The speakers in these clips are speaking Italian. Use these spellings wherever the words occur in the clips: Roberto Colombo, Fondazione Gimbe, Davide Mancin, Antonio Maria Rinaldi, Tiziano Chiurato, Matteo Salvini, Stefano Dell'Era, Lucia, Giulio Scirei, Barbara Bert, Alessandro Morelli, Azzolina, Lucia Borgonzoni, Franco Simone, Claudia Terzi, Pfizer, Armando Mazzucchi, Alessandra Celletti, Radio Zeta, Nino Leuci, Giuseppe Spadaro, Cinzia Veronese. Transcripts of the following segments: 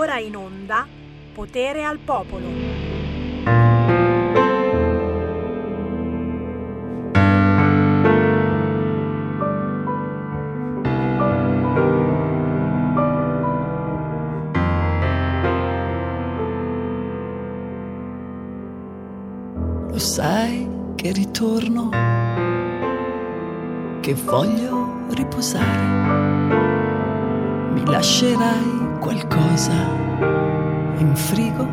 Ora in onda, Potere al Popolo. Lo sai che ritorno, che voglio riposare, mi lascerai qualcosa in frigo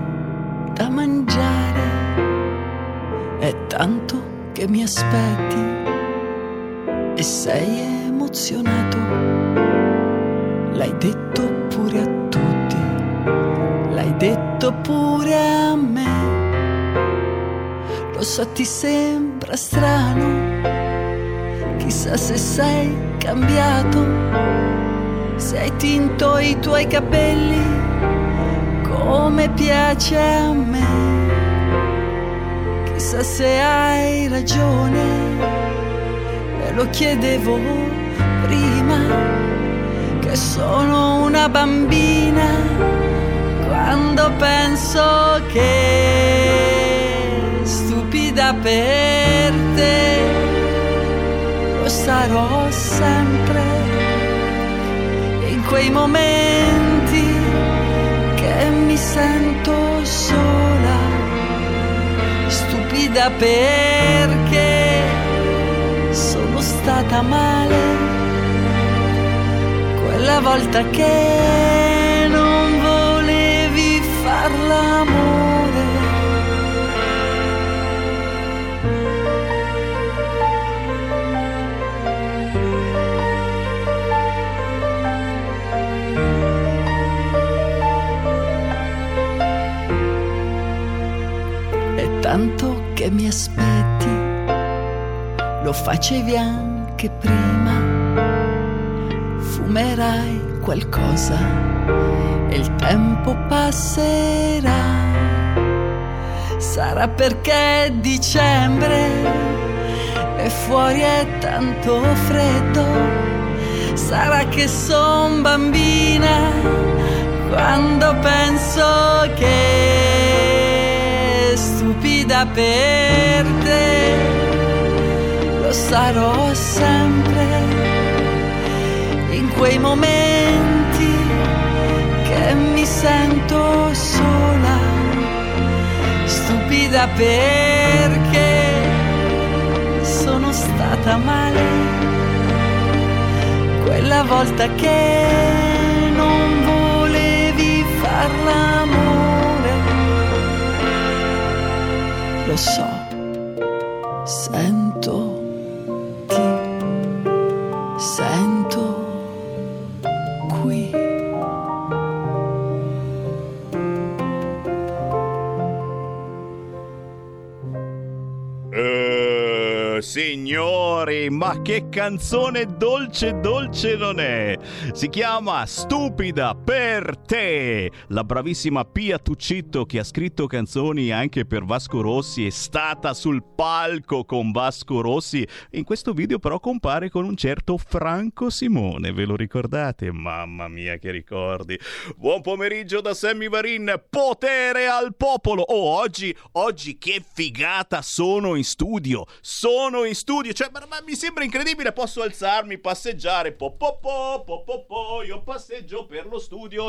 da mangiare. È tanto che mi aspetti e sei emozionato. L'hai detto pure a tutti, l'hai detto pure a me. Lo so, ti sembra strano, chissà se sei cambiato. Se hai tinto i tuoi capelli come piace a me. Chissà se hai ragione, me lo chiedevo prima, che sono una bambina quando penso che stupida per te lo sarò sempre. Quei momenti che mi sento sola, stupida perché sono stata male, quella volta che non volevi far l'amore. Tanto che mi aspetti, lo facevi anche prima. Fumerai qualcosa e il tempo passerà. Sarà perché dicembre e fuori è tanto freddo. Sarà che son bambina quando penso che stupida per te lo sarò sempre. In quei momenti che mi sento sola, stupida perché sono stata male, quella volta che non volevi farla male. Lo so, sento qui. Signori, ma che canzone dolce dolce non è? Si chiama Stupida per te, la bravissima Pia Tuccitto, che ha scritto canzoni anche per Vasco Rossi, è stata sul palco con Vasco Rossi. In questo video però compare con un certo Franco Simone, ve lo ricordate? Mamma mia che ricordi. Buon pomeriggio da Sammy Varin, Potere al Popolo. Oh, oggi che figata, sono in studio, cioè ma mi sembra incredibile, posso alzarmi, passeggiare, io passeggio per lo studio,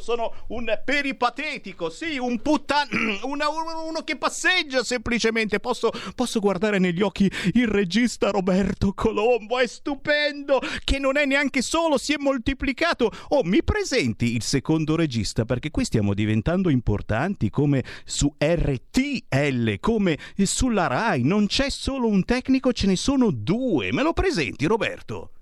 sono un peripatetico, sì, un puttano, uno che passeggia semplicemente, posso guardare negli occhi il regista Roberto Colombo, è stupendo, che non è neanche solo, si è moltiplicato. Oh, mi presenti il secondo regista, perché qui stiamo diventando importanti come su RTL, come sulla Rai, non c'è solo un tecnico, ce ne sono due. Me lo presenti, Roberto?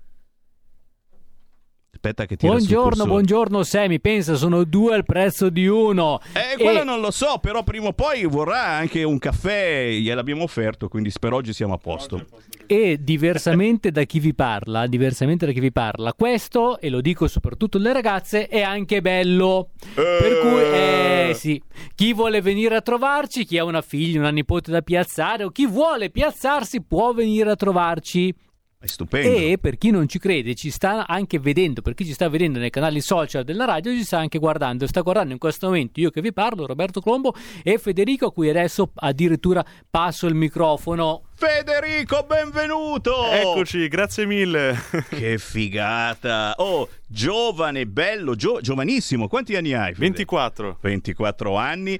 Aspetta che buongiorno Semi, pensa, sono due al prezzo di uno. Quello non lo so, però prima o poi vorrà anche un caffè, gliel'abbiamo offerto, quindi per oggi siamo a posto. E diversamente da chi vi parla, questo, e lo dico soprattutto alle ragazze, è anche bello. Per cui sì, chi vuole venire a trovarci, chi ha una figlia, una nipote da piazzare o chi vuole piazzarsi può venire a trovarci. È stupendo. E per chi non ci crede, ci sta anche vedendo, per chi ci sta vedendo nei canali social della radio, ci sta anche guardando. Sta guardando in questo momento io che vi parlo, Roberto Colombo, e Federico, a cui adesso addirittura passo il microfono. Federico, benvenuto! Eccoci, grazie mille. Che figata! Oh, giovane, bello, giovanissimo. Quanti anni hai, Federico? 24. 24 anni.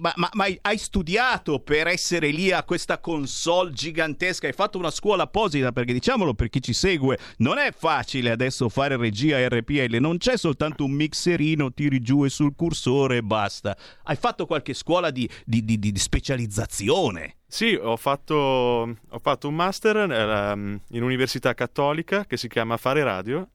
Ma hai studiato per essere lì a questa console gigantesca? Hai fatto una scuola apposita? Perché, diciamolo per chi ci segue, non è facile adesso fare regia RPL. Non c'è soltanto un mixerino, tiri giù e sul cursore e basta. Hai fatto qualche scuola di specializzazione? Sì, ho fatto un master in Università Cattolica che si chiama Fare Radio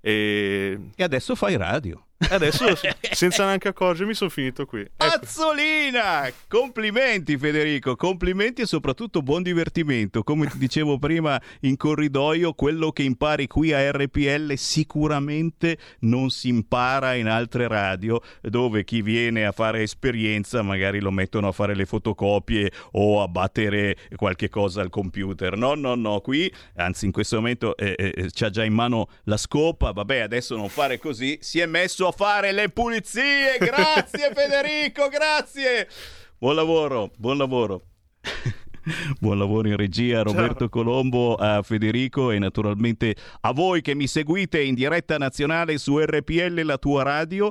e adesso fai radio. Adesso, senza neanche accorgermi, sono finito qui. Ecco. Azzolina! Complimenti, Federico, complimenti e soprattutto buon divertimento. Come ti dicevo prima in corridoio, quello che impari qui a RPL sicuramente non si impara in altre radio, dove chi viene a fare esperienza magari lo mettono a fare le fotocopie o a battere qualche cosa al computer. No, qui, anzi in questo momento c'ha già in mano la scopa. Vabbè, adesso non fare così, si è messo a fare le pulizie. Grazie Federico, grazie, buon lavoro buon lavoro in regia a Roberto, ciao. Colombo, a Federico e naturalmente a voi che mi seguite in diretta nazionale su RPL, la tua radio.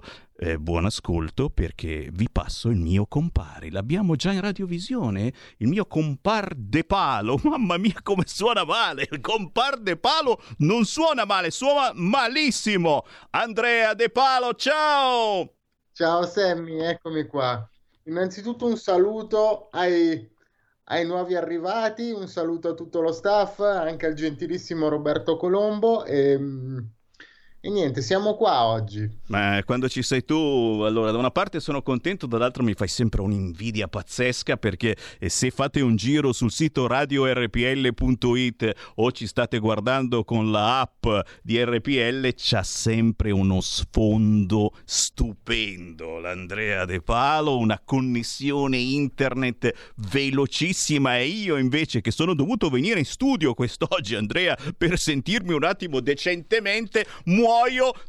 Buon ascolto, perché vi passo il mio compare. L'abbiamo già in radiovisione, il mio compar De Palo. Mamma mia, come suona male! Il compar De Palo non suona male, suona malissimo. Andrea De Palo, ciao! Ciao Sammy, eccomi qua. Innanzitutto un saluto ai nuovi arrivati, un saluto a tutto lo staff, anche al gentilissimo Roberto Colombo e niente, siamo qua oggi. Ma quando ci sei tu, allora da una parte sono contento, dall'altra mi fai sempre un'invidia pazzesca, perché se fate un giro sul sito radiorpl.it o ci state guardando con la app di RPL, c'ha sempre uno sfondo stupendo l'Andrea De Palo, una connessione internet velocissima, e io invece che sono dovuto venire in studio quest'oggi, Andrea, per sentirmi un attimo decentemente, muoio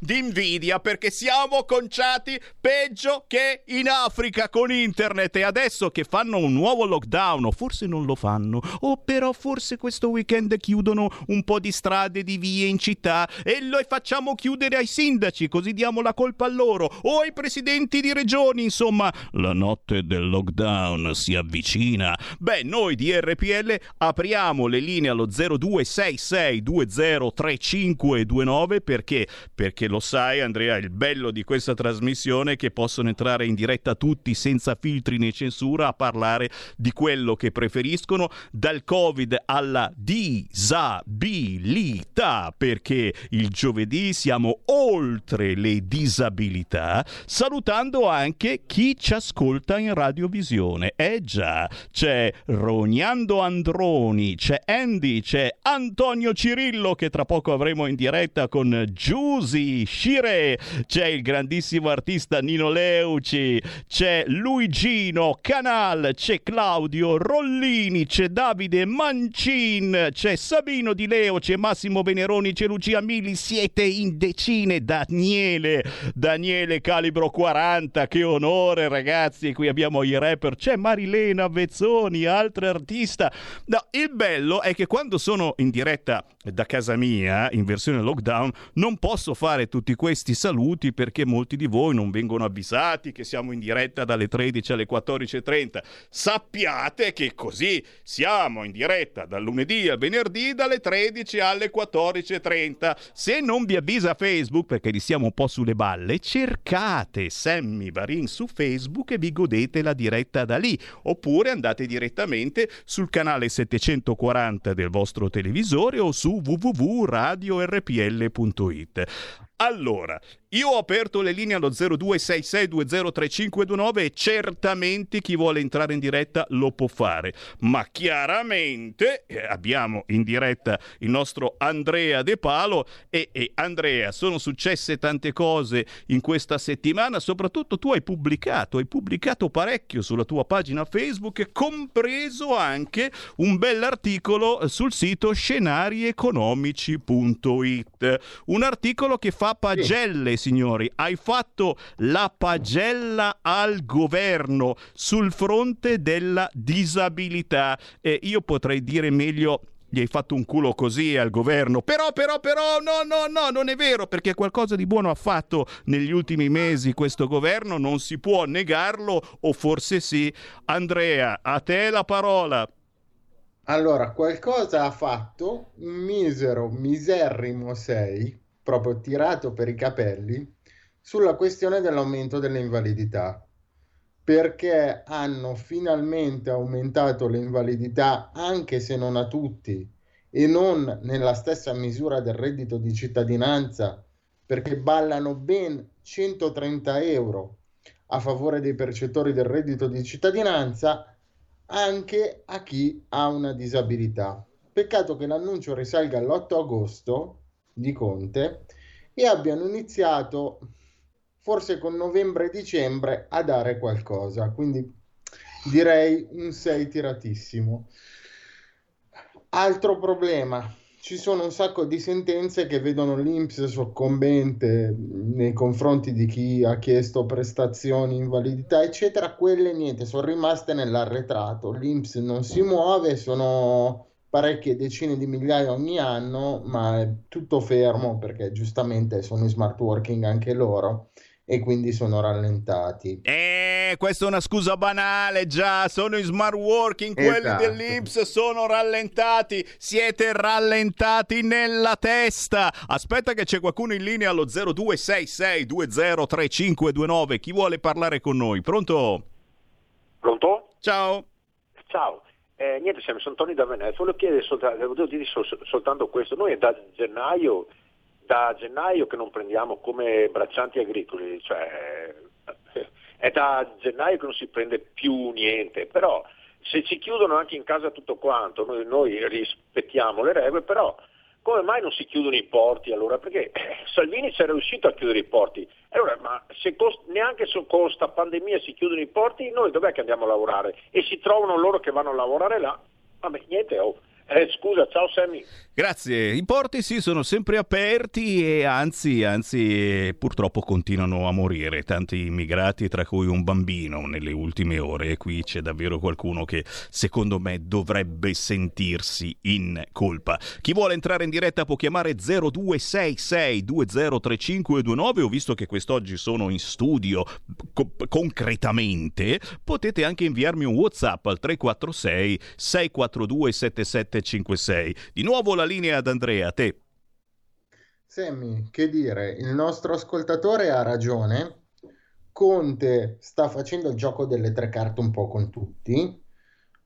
di invidia, perché siamo conciati peggio che in Africa con internet. E adesso che fanno un nuovo lockdown, o forse non lo fanno, o però forse questo weekend chiudono un po' di strade, di vie in città, e lo facciamo chiudere ai sindaci, così diamo la colpa a loro, o ai presidenti di regioni. Insomma, la notte del lockdown si avvicina. Beh, noi di RPL apriamo le linee allo 0266203529 perché lo sai Andrea, il bello di questa trasmissione è che possono entrare in diretta tutti senza filtri né censura a parlare di quello che preferiscono, dal Covid alla disabilità, perché il giovedì siamo oltre le disabilità, salutando anche chi ci ascolta in radiovisione. Già, c'è Rognando Androni, c'è Andy, c'è Antonio Cirillo che tra poco avremo in diretta con Giulio Scirei, c'è il grandissimo artista Nino Leuci, c'è Luigino Canal, c'è Claudio Rollini, c'è Davide Mancin, c'è Sabino Di Leo, c'è Massimo Veneroni, c'è Lucia Mili, siete in decine. Daniele calibro 40, che onore ragazzi, qui abbiamo i rapper, c'è Marilena Vezzoni, altra artista. No, il bello è che quando sono in diretta da casa mia in versione lockdown non posso fare tutti questi saluti, perché molti di voi non vengono avvisati che siamo in diretta dalle 13 alle 14.30. Sappiate che così siamo in diretta dal lunedì al venerdì dalle 13 alle 14.30. Se non vi avvisa Facebook, perché li siamo un po' sulle balle, cercate Sammy Varin su Facebook e vi godete la diretta da lì, oppure andate direttamente sul canale 740 del vostro televisore o su www.radiorpl.it. Allora, Io ho aperto le linee allo 0266203529 e certamente chi vuole entrare in diretta lo può fare, ma chiaramente abbiamo in diretta il nostro Andrea De Palo e Andrea, sono successe tante cose in questa settimana, soprattutto tu hai pubblicato parecchio sulla tua pagina Facebook, compreso anche un bell'articolo sul sito scenarieconomici.it, un articolo che fa pagelle. Signori, hai fatto la pagella al governo sul fronte della disabilità. Io potrei dire meglio, gli hai fatto un culo così al governo, però no, non è vero, perché qualcosa di buono ha fatto negli ultimi mesi questo governo, non si può negarlo, o forse sì. Andrea, a te la parola. Allora, qualcosa ha fatto, miserrimo sei, proprio tirato per i capelli, sulla questione dell'aumento delle invalidità, perché hanno finalmente aumentato le invalidità, anche se non a tutti e non nella stessa misura del reddito di cittadinanza, perché ballano ben 130 euro a favore dei percettori del reddito di cittadinanza anche a chi ha una disabilità. Peccato che l'annuncio risalga all'8 agosto di Conte e abbiano iniziato forse con novembre e dicembre a dare qualcosa, quindi direi un 6 tiratissimo. Altro problema, ci sono un sacco di sentenze che vedono l'INPS soccombente nei confronti di chi ha chiesto prestazioni, invalidità eccetera. Quelle niente, sono rimaste nell'arretrato, l'INPS non si muove, sono parecchie decine di migliaia ogni anno, ma è tutto fermo perché giustamente sono in smart working anche loro e quindi sono rallentati. Questa è una scusa banale, già, sono in smart working, quelli dell'INPS sono rallentati, siete rallentati nella testa. Aspetta che c'è qualcuno in linea allo 0266203529, chi vuole parlare con noi? Pronto? Pronto? Ciao. Niente, sono Tony da Venezia, volevo chiedere soltanto questo. Noi è da gennaio che non prendiamo come braccianti agricoli, cioè è da gennaio che non si prende più niente, però se ci chiudono anche in casa tutto quanto, noi rispettiamo le regole, però come mai non si chiudono i porti allora? Perché Salvini c'era riuscito a chiudere i porti, allora, ma se neanche con questa pandemia si chiudono i porti, noi dov'è che andiamo a lavorare? E si trovano loro che vanno a lavorare là? Vabbè, niente, scusa, ciao Sammy. Grazie, i porti sì, sono sempre aperti e anzi purtroppo continuano a morire tanti immigrati, tra cui un bambino nelle ultime ore, e qui c'è davvero qualcuno che secondo me dovrebbe sentirsi in colpa. Chi vuole entrare in diretta può chiamare 0266203529, ho visto che quest'oggi sono in studio concretamente, potete anche inviarmi un WhatsApp al 346 642 7756. Di nuovo la linea ad Andrea, a te. Sammy, che dire, il nostro ascoltatore ha ragione, Conte sta facendo il gioco delle tre carte un po' con tutti,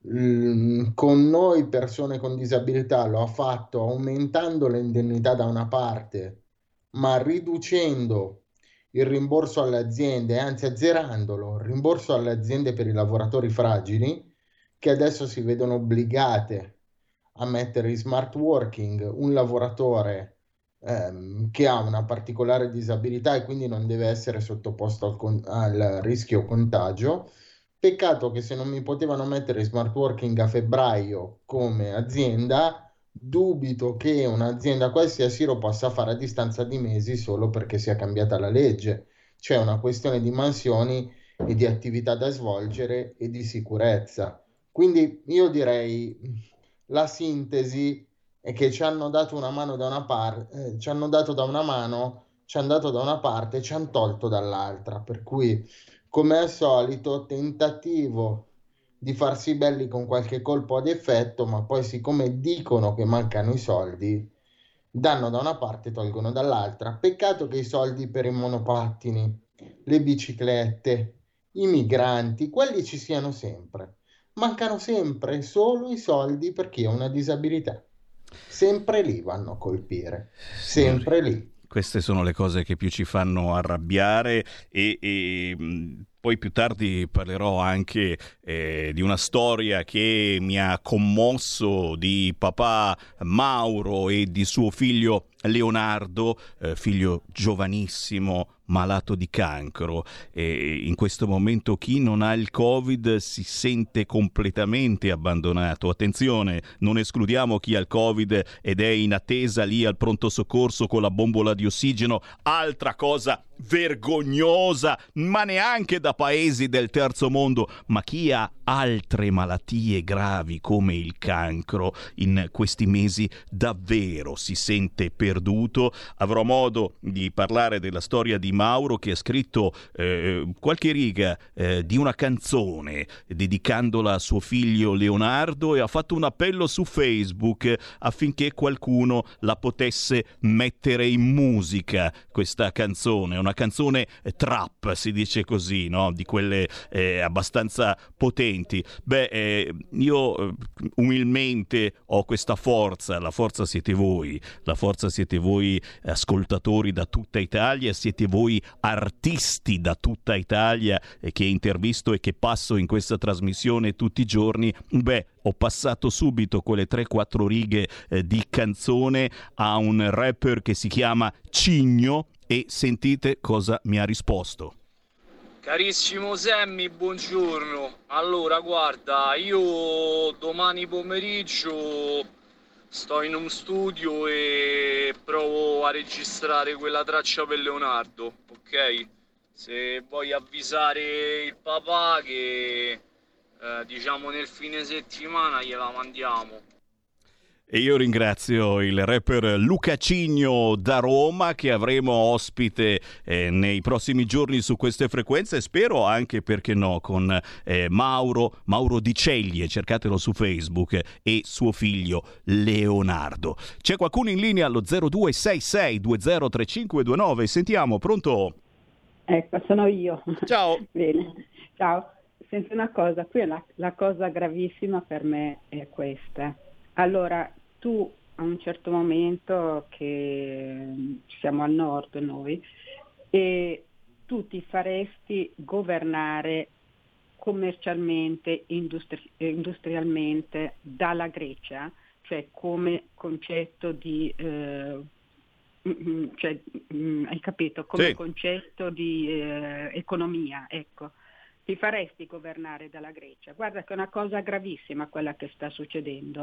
con noi persone con disabilità lo ha fatto aumentando le indennità da una parte, ma riducendo il rimborso alle aziende, anzi azzerandolo, il rimborso alle aziende per i lavoratori fragili, che adesso si vedono obbligate a mettere in smart working un lavoratore che ha una particolare disabilità e quindi non deve essere sottoposto al rischio contagio. Peccato che se non mi potevano mettere in smart working a febbraio come azienda, dubito che un'azienda qualsiasi lo possa fare a distanza di mesi solo perché sia cambiata la legge. C'è una questione di mansioni e di attività da svolgere e di sicurezza. Quindi io direi, la sintesi è che ci hanno dato da una parte e ci hanno tolto dall'altra, per cui come al solito tentativo di farsi belli con qualche colpo ad effetto, ma poi siccome dicono che mancano i soldi, danno da una parte e tolgono dall'altra. Peccato che i soldi per i monopattini, le biciclette, i migranti, quelli ci siano sempre. Mancano sempre solo i soldi per chi ha una disabilità. Sempre lì vanno a colpire, sempre lì. Queste sono le cose che più ci fanno arrabbiare e poi più tardi parlerò anche di una storia che mi ha commosso, di papà Mauro e di suo figlio Leonardo, figlio giovanissimo, malato di cancro. E in questo momento chi non ha il Covid si sente completamente abbandonato. Attenzione, non escludiamo chi ha il Covid ed è in attesa lì al pronto soccorso con la bombola di ossigeno, altra cosa vergognosa, ma neanche da paesi del terzo mondo. Ma chi ha altre malattie gravi come il cancro in questi mesi davvero si sente perduto. Avrò modo di parlare della storia di Mauro, che ha scritto qualche riga di una canzone dedicandola a suo figlio Leonardo, e ha fatto un appello su Facebook affinché qualcuno la potesse mettere in musica, questa canzone. Una canzone trap, si dice così, no? Di quelle abbastanza potenti. Io umilmente ho questa forza, la forza siete voi ascoltatori da tutta Italia, siete voi artisti da tutta Italia che intervisto e che passo in questa trasmissione tutti i giorni. Ho passato subito quelle 3-4 righe di canzone a un rapper che si chiama Cigno, e sentite cosa mi ha risposto. Carissimo Sammy, buongiorno. Allora, guarda, io domani pomeriggio sto in un studio e provo a registrare quella traccia per Leonardo, ok? Se vuoi avvisare il papà che diciamo nel fine settimana gliela mandiamo. E io ringrazio il rapper Luca Cigno da Roma, che avremo ospite nei prossimi giorni su queste frequenze, spero anche, perché no, con Mauro Di Ceglie, cercatelo su Facebook, e suo figlio Leonardo. C'è qualcuno in linea allo 0266203529? Sentiamo, pronto? Ecco, sono io. Ciao. Bene, ciao. Senti una cosa, qui la cosa gravissima per me è questa. Allora, tu a un certo momento, che siamo al nord noi, e tu ti faresti governare commercialmente, industrialmente dalla Grecia, cioè come concetto di hai capito, come sì, concetto di economia, ecco, ti faresti governare dalla Grecia. Guarda che è una cosa gravissima quella che sta succedendo,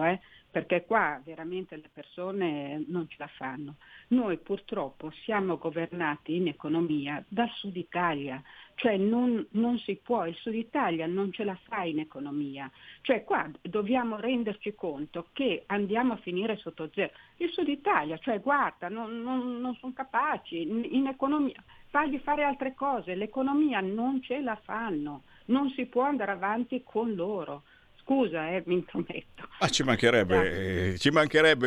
perché qua veramente le persone non ce la fanno. Noi purtroppo siamo governati in economia dal Sud Italia, cioè non si può, il Sud Italia non ce la fa in economia, cioè qua dobbiamo renderci conto che andiamo a finire sotto zero. Il Sud Italia, cioè guarda, non sono capaci in economia, fagli fare altre cose, l'economia non ce la fanno, non si può andare avanti con loro. Scusa, mi intrometto. Ah, ci mancherebbe,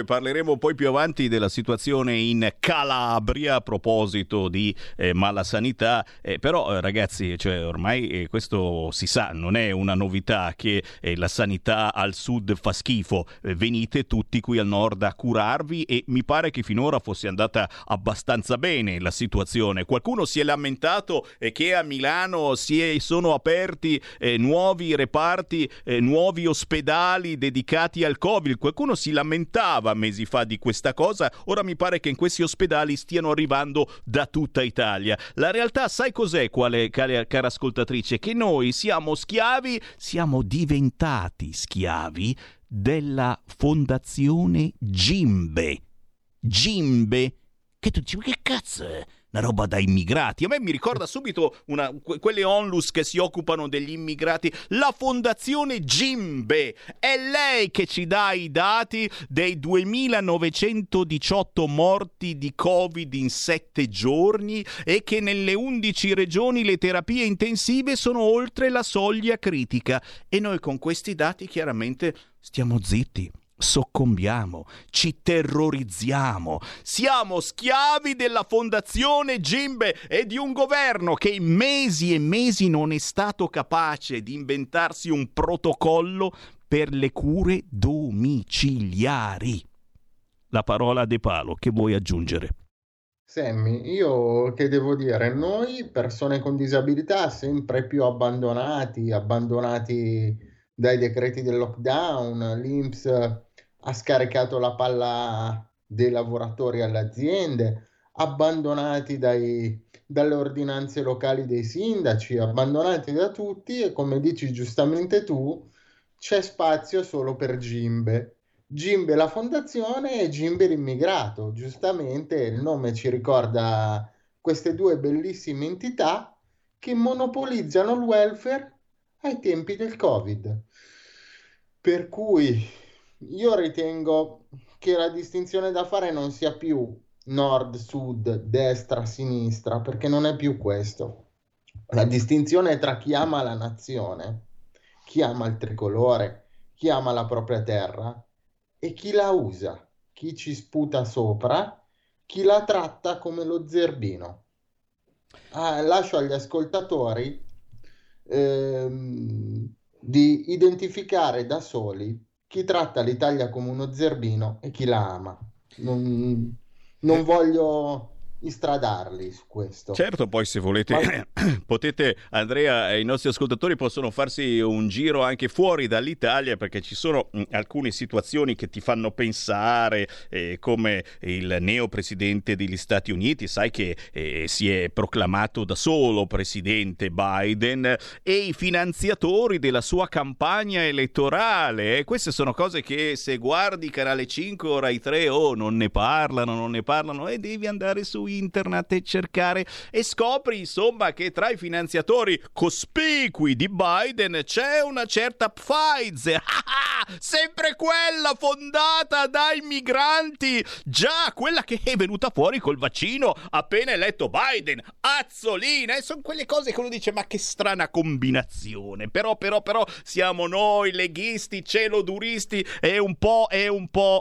parleremo poi più avanti della situazione in Calabria a proposito di mala sanità, però ragazzi, cioè, ormai questo si sa, non è una novità che la sanità al sud fa schifo, venite tutti qui al nord a curarvi, e mi pare che finora fosse andata abbastanza bene la situazione. Qualcuno si è lamentato che a Milano sono aperti nuovi reparti, nuovi ospedali dedicati al Covid. Qualcuno si lamentava mesi fa di questa cosa, ora mi pare che in questi ospedali stiano arrivando da tutta Italia. La realtà, sai cos'è, cara ascoltatrice? Che noi siamo diventati schiavi della Fondazione Gimbe. Gimbe? Che tu dici, che cazzo è? Una roba da immigrati. A me mi ricorda subito quelle onlus che si occupano degli immigrati. La Fondazione Gimbe è lei che ci dà i dati dei 2.918 morti di Covid in 7 giorni, e che nelle 11 regioni le terapie intensive sono oltre la soglia critica, e noi con questi dati chiaramente stiamo zitti, soccombiamo, ci terrorizziamo. Siamo schiavi della Fondazione Gimbe e di un governo che in mesi e mesi non è stato capace di inventarsi un protocollo per le cure domiciliari. La parola a De Palo, che vuoi aggiungere? Sammy, io che devo dire? Noi persone con disabilità sempre più abbandonati dai decreti del lockdown, l'INPS ha scaricato la palla dei lavoratori alle aziende, abbandonati dalle ordinanze locali dei sindaci, abbandonati da tutti e, come dici giustamente tu, c'è spazio solo per Gimbe. Gimbe la fondazione e Gimbe l'immigrato, giustamente il nome ci ricorda queste due bellissime entità che monopolizzano il welfare ai tempi del Covid. Per cui io ritengo che la distinzione da fare non sia più nord-sud, destra-sinistra, perché non è più questo. La distinzione è tra chi ama la nazione, chi ama il tricolore, chi ama la propria terra, e chi la usa, chi ci sputa sopra, chi la tratta come lo zerbino. Lascio agli ascoltatori di identificare da soli chi tratta l'Italia come uno zerbino e chi la ama. Non voglio instradarli su questo. Certo, poi se volete potete, Andrea, i nostri ascoltatori possono farsi un giro anche fuori dall'Italia, perché ci sono alcune situazioni che ti fanno pensare, come il neo presidente degli Stati Uniti, sai che si è proclamato da solo presidente Biden, e i finanziatori della sua campagna elettorale. Queste sono cose che se guardi Canale 5 o Rai 3 non ne parlano e devi andare su internet e cercare, e scopri insomma che tra i finanziatori cospicui di Biden c'è una certa Pfizer, sempre quella fondata dai migranti, già quella che è venuta fuori col vaccino appena eletto Biden, Azzolina, e sono quelle cose che uno dice ma che strana combinazione, però siamo noi leghisti, celoduristi e un po'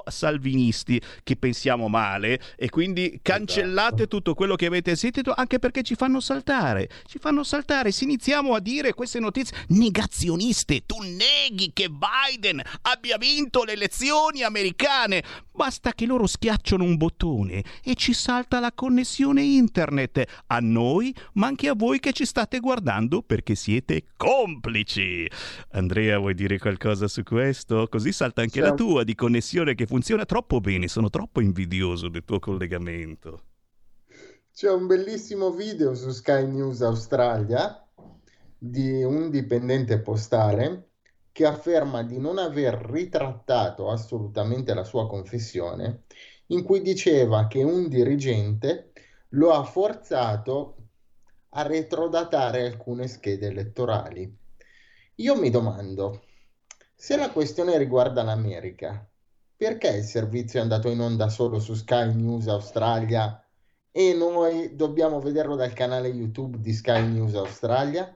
salvinisti che pensiamo male, e quindi cancellate tutto quello che avete sentito, anche perché ci fanno saltare, se iniziamo a dire queste notizie negazioniste. Tu neghi che Biden abbia vinto le elezioni americane, basta che loro schiacciano un bottone e ci salta la connessione internet, a noi ma anche a voi che ci state guardando, perché siete complici. Andrea, vuoi dire qualcosa su questo? Così salta anche la tua di connessione che funziona troppo bene, sono troppo invidioso del tuo collegamento. C'è un bellissimo video su Sky News Australia di un dipendente postale che afferma di non aver ritrattato assolutamente la sua confessione, in cui diceva che un dirigente lo ha forzato a retrodatare alcune schede elettorali. Io mi domando, se la questione riguarda l'America, perché il servizio è andato in onda solo su Sky News Australia e noi dobbiamo vederlo dal canale YouTube di Sky News Australia?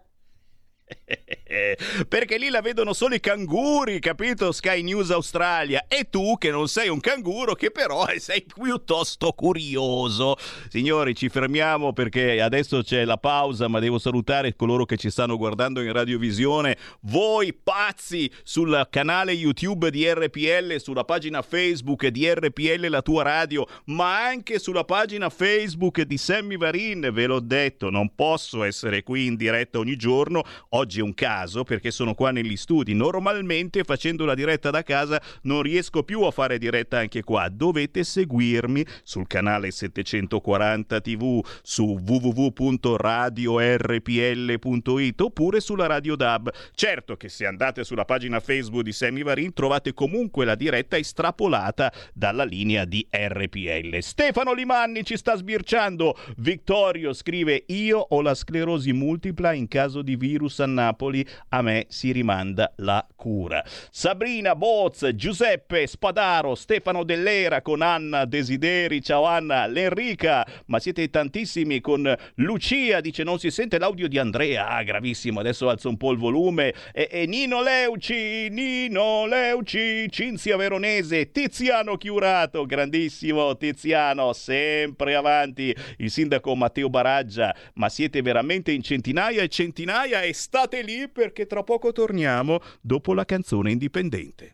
Perché lì la vedono solo i canguri, capito? Sky News Australia, e tu che non sei un canguro, che però sei piuttosto curioso. Signori, ci fermiamo perché adesso c'è la pausa, ma devo salutare coloro che ci stanno guardando in radiovisione. Voi pazzi sul canale YouTube di RPL, sulla pagina Facebook di RPL La Tua Radio, ma anche sulla pagina Facebook di Sammy Varin. Ve l'ho detto, non posso essere qui in diretta ogni giorno. Oggi è un caso perché sono qua negli studi. Normalmente facendo la diretta da casa non riesco più a fare diretta anche qua. Dovete seguirmi sul canale 740 TV, su www.radiorpl.it oppure sulla Radio DAB. Certo che se andate sulla pagina Facebook di Sammy Varin trovate comunque la diretta estrapolata dalla linea di RPL. Stefano Limanni ci sta sbirciando. Vittorio scrive: io ho la sclerosi multipla, in caso di virus a Napoli a me si rimanda la cura. Sabrina Boz, Giuseppe Spadaro, Stefano Dell'Era con Anna Desideri, ciao Anna, l'Enrica, ma siete tantissimi, con Lucia dice non si sente l'audio di Andrea, gravissimo, adesso alzo un po' il volume, e Nino Leuci, Cinzia Veronese, Tiziano Chiurato, grandissimo Tiziano, sempre avanti, il sindaco Matteo Baraggia, ma siete veramente in centinaia e centinaia, e state lì perché tra poco torniamo dopo la canzone indipendente.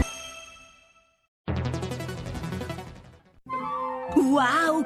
Wow,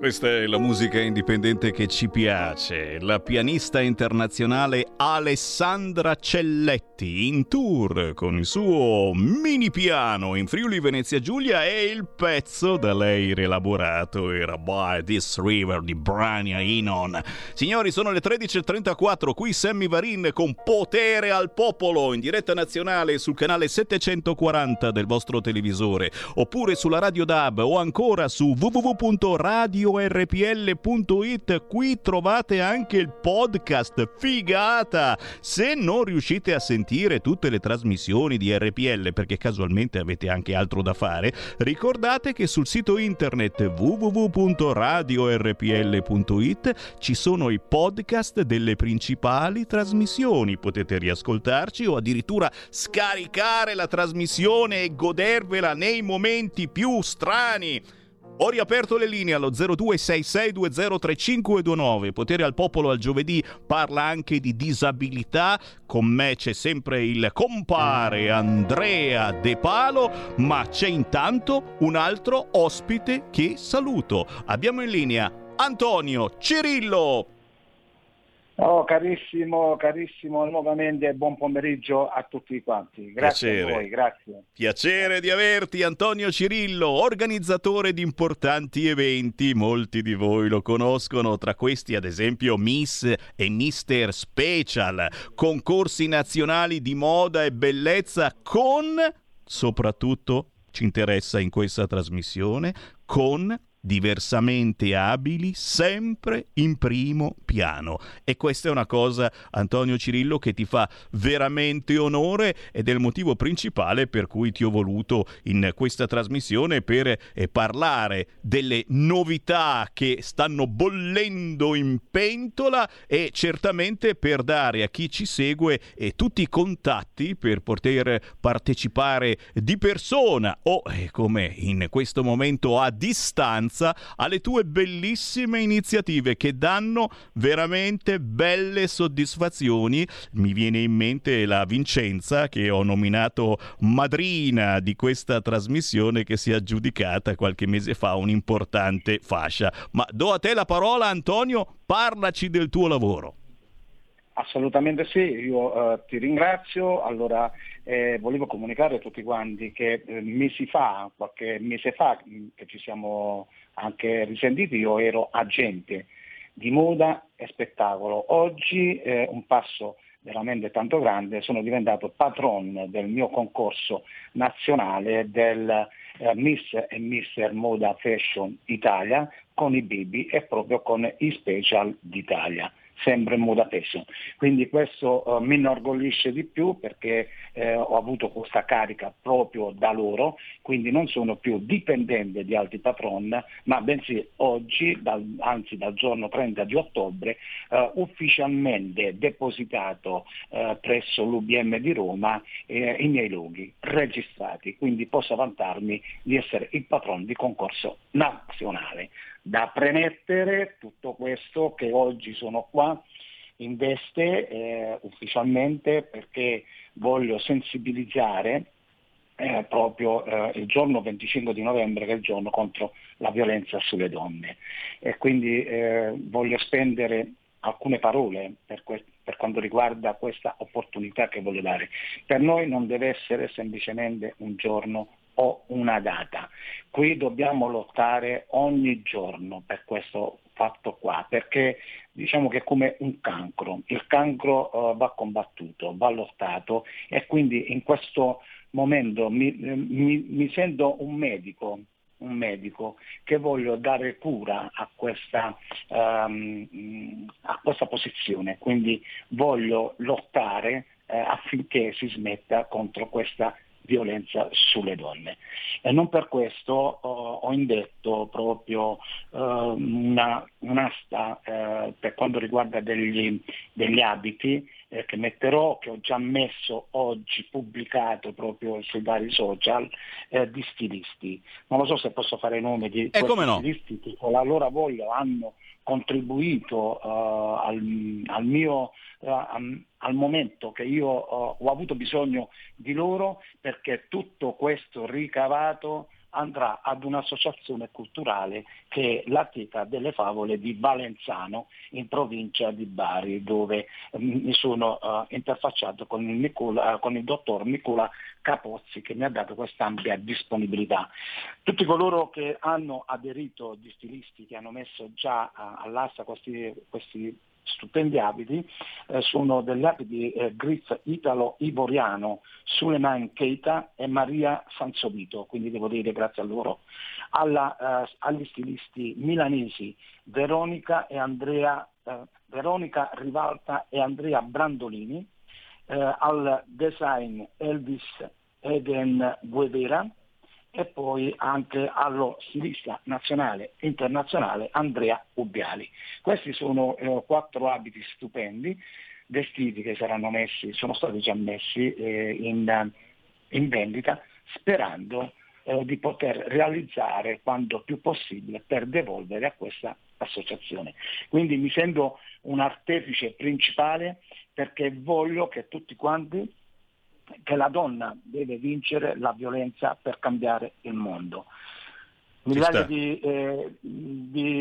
Questa è la musica indipendente che ci piace. La pianista internazionale Alessandra Celletti in tour con il suo mini piano in Friuli Venezia Giulia, e il pezzo da lei rielaborato era By This River di Brian Eno. Signori, sono le 13.34, qui Sammy Varin con Potere al Popolo in diretta nazionale sul canale 740 del vostro televisore, oppure sulla radio DAB, o ancora su www.radio RadioRPL.it. Qui trovate anche il podcast. Figata! Se non riuscite a sentire tutte le trasmissioni di RPL perché casualmente avete anche altro da fare, ricordate che sul sito internet www.radiorpl.it ci sono i podcast delle principali trasmissioni. Potete riascoltarci o addirittura scaricare la trasmissione e godervela nei momenti più strani. Ho riaperto le linee allo 0266203529. Potere al popolo al giovedì parla anche di disabilità. Con me c'è sempre il compare Andrea De Palo, ma c'è intanto un altro ospite che saluto. Abbiamo in linea Antonio Cirillo. Oh, carissimo nuovamente, buon pomeriggio a tutti quanti. Grazie Piacere. A voi, grazie. Piacere di averti, Antonio Cirillo, organizzatore di importanti eventi. Molti di voi lo conoscono, tra questi ad esempio Miss e Mister Special, concorsi nazionali di moda e bellezza con, soprattutto ci interessa in questa trasmissione, con diversamente abili sempre in primo piano. E questa è una cosa, Antonio Cirillo, che ti fa veramente onore ed è il motivo principale per cui ti ho voluto in questa trasmissione per parlare delle novità che stanno bollendo in pentola e certamente per dare a chi ci segue tutti i contatti per poter partecipare di persona o come in questo momento a distanza alle tue bellissime iniziative che danno veramente belle soddisfazioni. Mi viene in mente la Vincenza, che ho nominato madrina di questa trasmissione, che si è aggiudicata qualche mese fa un'importante fascia. Ma do a te la parola, Antonio, parlaci del tuo lavoro. Assolutamente sì, io ti ringrazio. Allora, volevo comunicare a tutti quanti che qualche mese fa, che ci siamo anche risentiti, io ero agente di moda e spettacolo. Oggi, un passo veramente tanto grande, sono diventato patron del mio concorso nazionale del Miss e Mister Moda Fashion Italia con i Bibi e proprio con i Special d'Italia. Sempre moda fashion. Quindi questo mi inorgoglisce di più perché ho avuto questa carica proprio da loro, quindi non sono più dipendente di altri patron, ma bensì oggi, dal giorno 30 di ottobre, ufficialmente depositato presso l'UBM di Roma i miei loghi registrati, quindi posso vantarmi di essere il patron di concorso nazionale. Da premettere tutto questo che oggi sono qua in veste ufficialmente perché voglio sensibilizzare proprio il giorno 25 di novembre, che è il giorno contro la violenza sulle donne, e quindi voglio spendere alcune parole per quanto riguarda questa opportunità che voglio dare. Per noi non deve essere semplicemente un giorno o una data. Qui dobbiamo lottare ogni giorno per questo fatto qua, perché diciamo che è come un cancro. Il cancro va combattuto, va lottato, e quindi in questo momento mi sento un medico che voglio dare cura a questa posizione, quindi voglio lottare affinché si smetta contro questa violenza sulle donne. E non per questo ho indetto proprio un'asta per quanto riguarda degli abiti che metterò, che ho già messo oggi, pubblicato proprio sui vari social, di stilisti. Non lo so se posso fare nome di questi stilisti che con la loro voglia hanno contribuito al mio al momento che io ho avuto bisogno di loro, perché tutto questo ricavato andrà ad un'associazione culturale che è la Teca delle Favole di Valenzano, in provincia di Bari, dove mi sono interfacciato con il dottor Nicola Capozzi, che mi ha dato quest'ampia disponibilità. Tutti coloro che hanno aderito, gli stilisti che hanno messo già all'asta questi stipendiabili, sono degli abiti gris italo-ivoriano, Suleiman Keita e Maria Sansovito, quindi devo dire grazie a loro, agli stilisti milanesi Veronica Rivalta e Andrea Brandolini, al design Elvis Eden Guevara e poi anche allo stilista nazionale e internazionale Andrea Ubbiali. Questi sono 4 abiti stupendi, vestiti che sono stati già messi in vendita, sperando di poter realizzare quanto più possibile per devolvere a questa associazione. Quindi mi sento un artefice principale, perché voglio che tutti quanti, che la donna deve vincere la violenza per cambiare il mondo. Migliaia di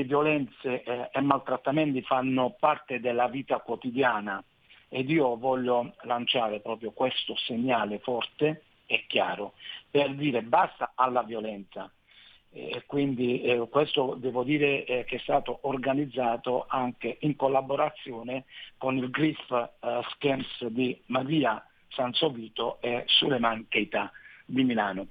violenze e maltrattamenti fanno parte della vita quotidiana, ed io voglio lanciare proprio questo segnale forte e chiaro per dire basta alla violenza. E quindi questo devo dire che è stato organizzato anche in collaborazione con il GRIF Schems di Maria Sansovito e Suleiman Keita di Milano.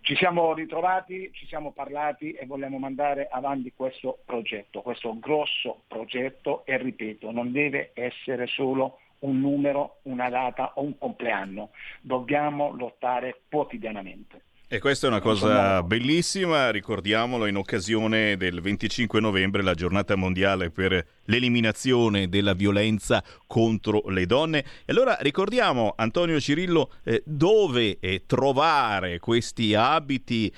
Ci siamo ritrovati, ci siamo parlati e vogliamo mandare avanti questo progetto, questo grosso progetto, e ripeto, non deve essere solo un numero, una data o un compleanno, dobbiamo lottare quotidianamente. E questa è una cosa bellissima, ricordiamolo, in occasione del 25 novembre, la giornata mondiale per l'eliminazione della violenza contro le donne. E allora ricordiamo, Antonio Cirillo, dove trovare questi abiti,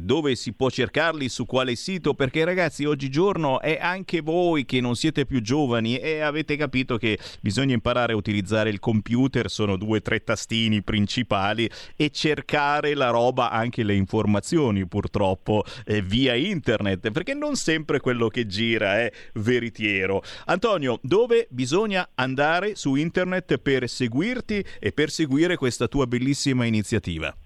dove si può cercarli, su quale sito, perché ragazzi oggigiorno è anche voi che non siete più giovani e avete capito che bisogna imparare a utilizzare il computer, sono 2-3 tastini principali, e cercare la roba, anche le informazioni purtroppo via internet, perché non sempre quello che gira è veritiero. Antonio, dove bisogna andare su internet per seguirti e per seguire questa tua bellissima iniziativa?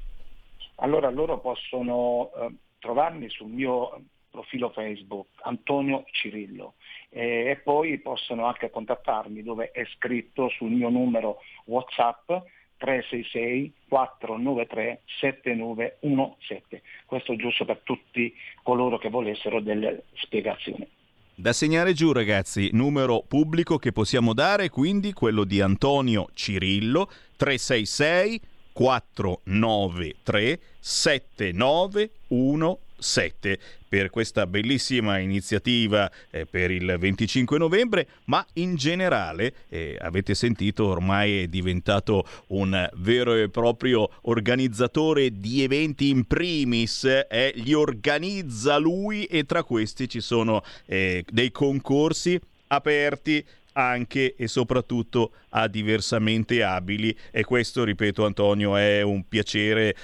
Allora, loro possono trovarmi sul mio profilo Facebook Antonio Cirillo, e poi possono anche contattarmi, dove è scritto sul mio numero WhatsApp 366 493 7917. Questo giusto per tutti coloro che volessero delle spiegazioni. Da segnare giù ragazzi, numero pubblico che possiamo dare, quindi quello di Antonio Cirillo, 366 493 7917. Per questa bellissima iniziativa per il 25 novembre, ma in generale avete sentito, ormai è diventato un vero e proprio organizzatore di eventi in primis, li organizza lui, e tra questi ci sono dei concorsi aperti anche e soprattutto a diversamente abili, e questo, ripeto Antonio, è un piacere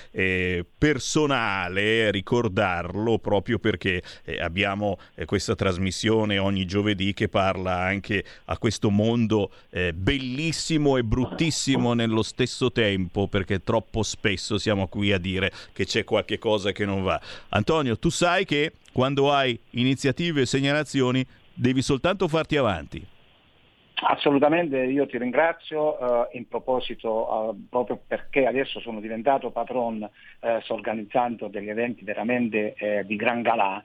personale ricordarlo, proprio perché abbiamo questa trasmissione ogni giovedì che parla anche a questo mondo bellissimo e bruttissimo nello stesso tempo, perché troppo spesso siamo qui a dire che c'è qualche cosa che non va. Antonio, tu sai che quando hai iniziative e segnalazioni devi soltanto farti avanti. Assolutamente, io ti ringrazio in proposito, proprio perché adesso sono diventato patron, sto organizzando degli eventi veramente di gran galà,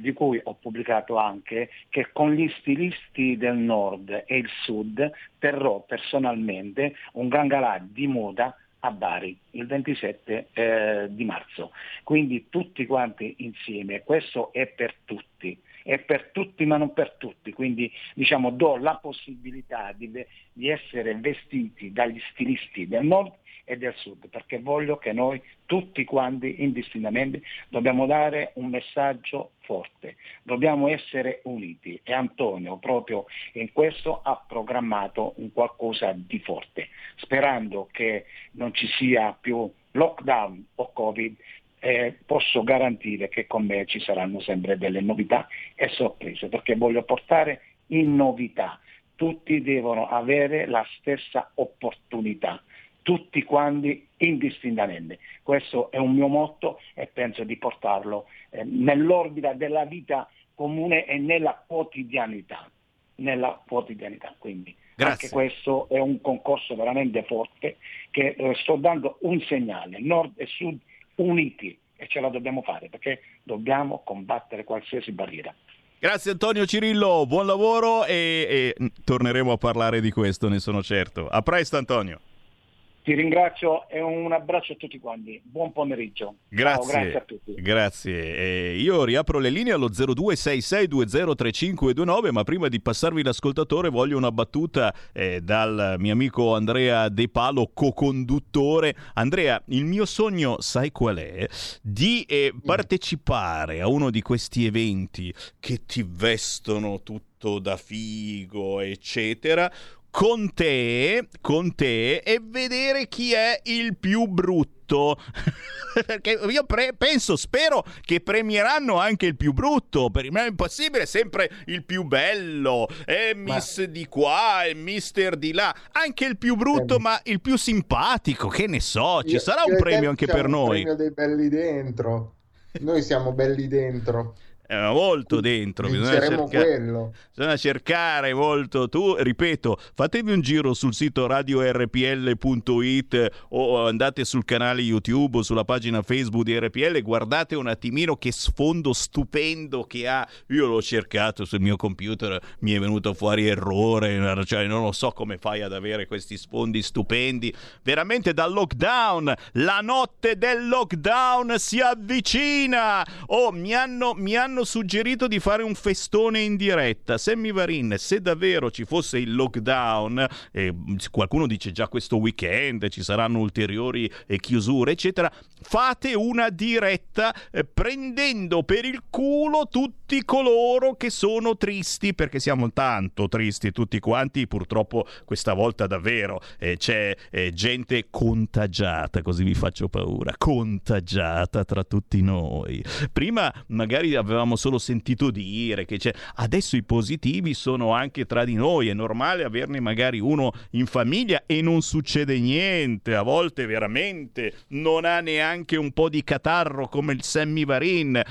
di cui ho pubblicato anche che con gli stilisti del nord e il sud terrò personalmente un gran galà di moda a Bari il 27 di marzo, quindi tutti quanti insieme. Questo è per tutti, è per tutti ma non per tutti, quindi diciamo do la possibilità di essere vestiti dagli stilisti del nord e del sud, perché voglio che noi tutti quanti indistintamente dobbiamo dare un messaggio forte, dobbiamo essere uniti, e Antonio proprio in questo ha programmato un qualcosa di forte, sperando che non ci sia più lockdown o Covid. Posso garantire che con me ci saranno sempre delle novità e sorprese, perché voglio portare in novità. Tutti devono avere la stessa opportunità, tutti quanti indistintamente. Questo è un mio motto e penso di portarlo nell'orbita della vita comune e nella quotidianità. nella quotidianità. Quindi grazie. Anche questo è un concorso veramente forte che sto dando un segnale, nord e sud uniti, e ce la dobbiamo fare perché dobbiamo combattere qualsiasi barriera. Grazie Antonio Cirillo, buon lavoro e torneremo a parlare di questo, ne sono certo. A presto Antonio. Ti ringrazio e un abbraccio a tutti quanti. Buon pomeriggio. Grazie. Ciao, grazie a tutti. Grazie. Io riapro le linee allo 0266203529, ma prima di passarvi l'ascoltatore voglio una battuta dal mio amico Andrea De Palo, co-conduttore. Andrea, il mio sogno, sai qual è? Di partecipare a uno di questi eventi che ti vestono tutto da figo, eccetera, con te e vedere chi è il più brutto. Perché io spero che premieranno anche il più brutto, per me è impossibile sempre il più bello, miss di qua e mister di là, anche il più brutto ma il più simpatico, che ne so, ci sarà un premio anche per noi. Il premio dei belli dentro. Noi siamo belli dentro. Molto dentro, bisogna cercare molto. Tu, ripeto, fatevi un giro sul sito radiorpl.it o andate sul canale YouTube o sulla pagina Facebook di RPL, guardate un attimino che sfondo stupendo che ha. Io l'ho cercato sul mio computer, mi è venuto fuori errore, cioè non lo so come fai ad avere questi sfondi stupendi. Veramente dal lockdown, la notte del lockdown si avvicina. Oh, mi hanno suggerito di fare un festone in diretta. Sammy Varin, se davvero ci fosse il lockdown, qualcuno dice già questo weekend ci saranno ulteriori chiusure eccetera, fate una diretta prendendo per il culo tutti coloro che sono tristi, perché siamo tanto tristi tutti quanti, purtroppo questa volta davvero c'è gente contagiata, così vi faccio paura, contagiata tra tutti noi. Prima magari avevamo solo sentito dire che c'è, adesso i positivi sono anche tra di noi, è normale averne magari uno in famiglia e non succede niente, a volte veramente non ha neanche un po' di catarro come il Sammy Varin.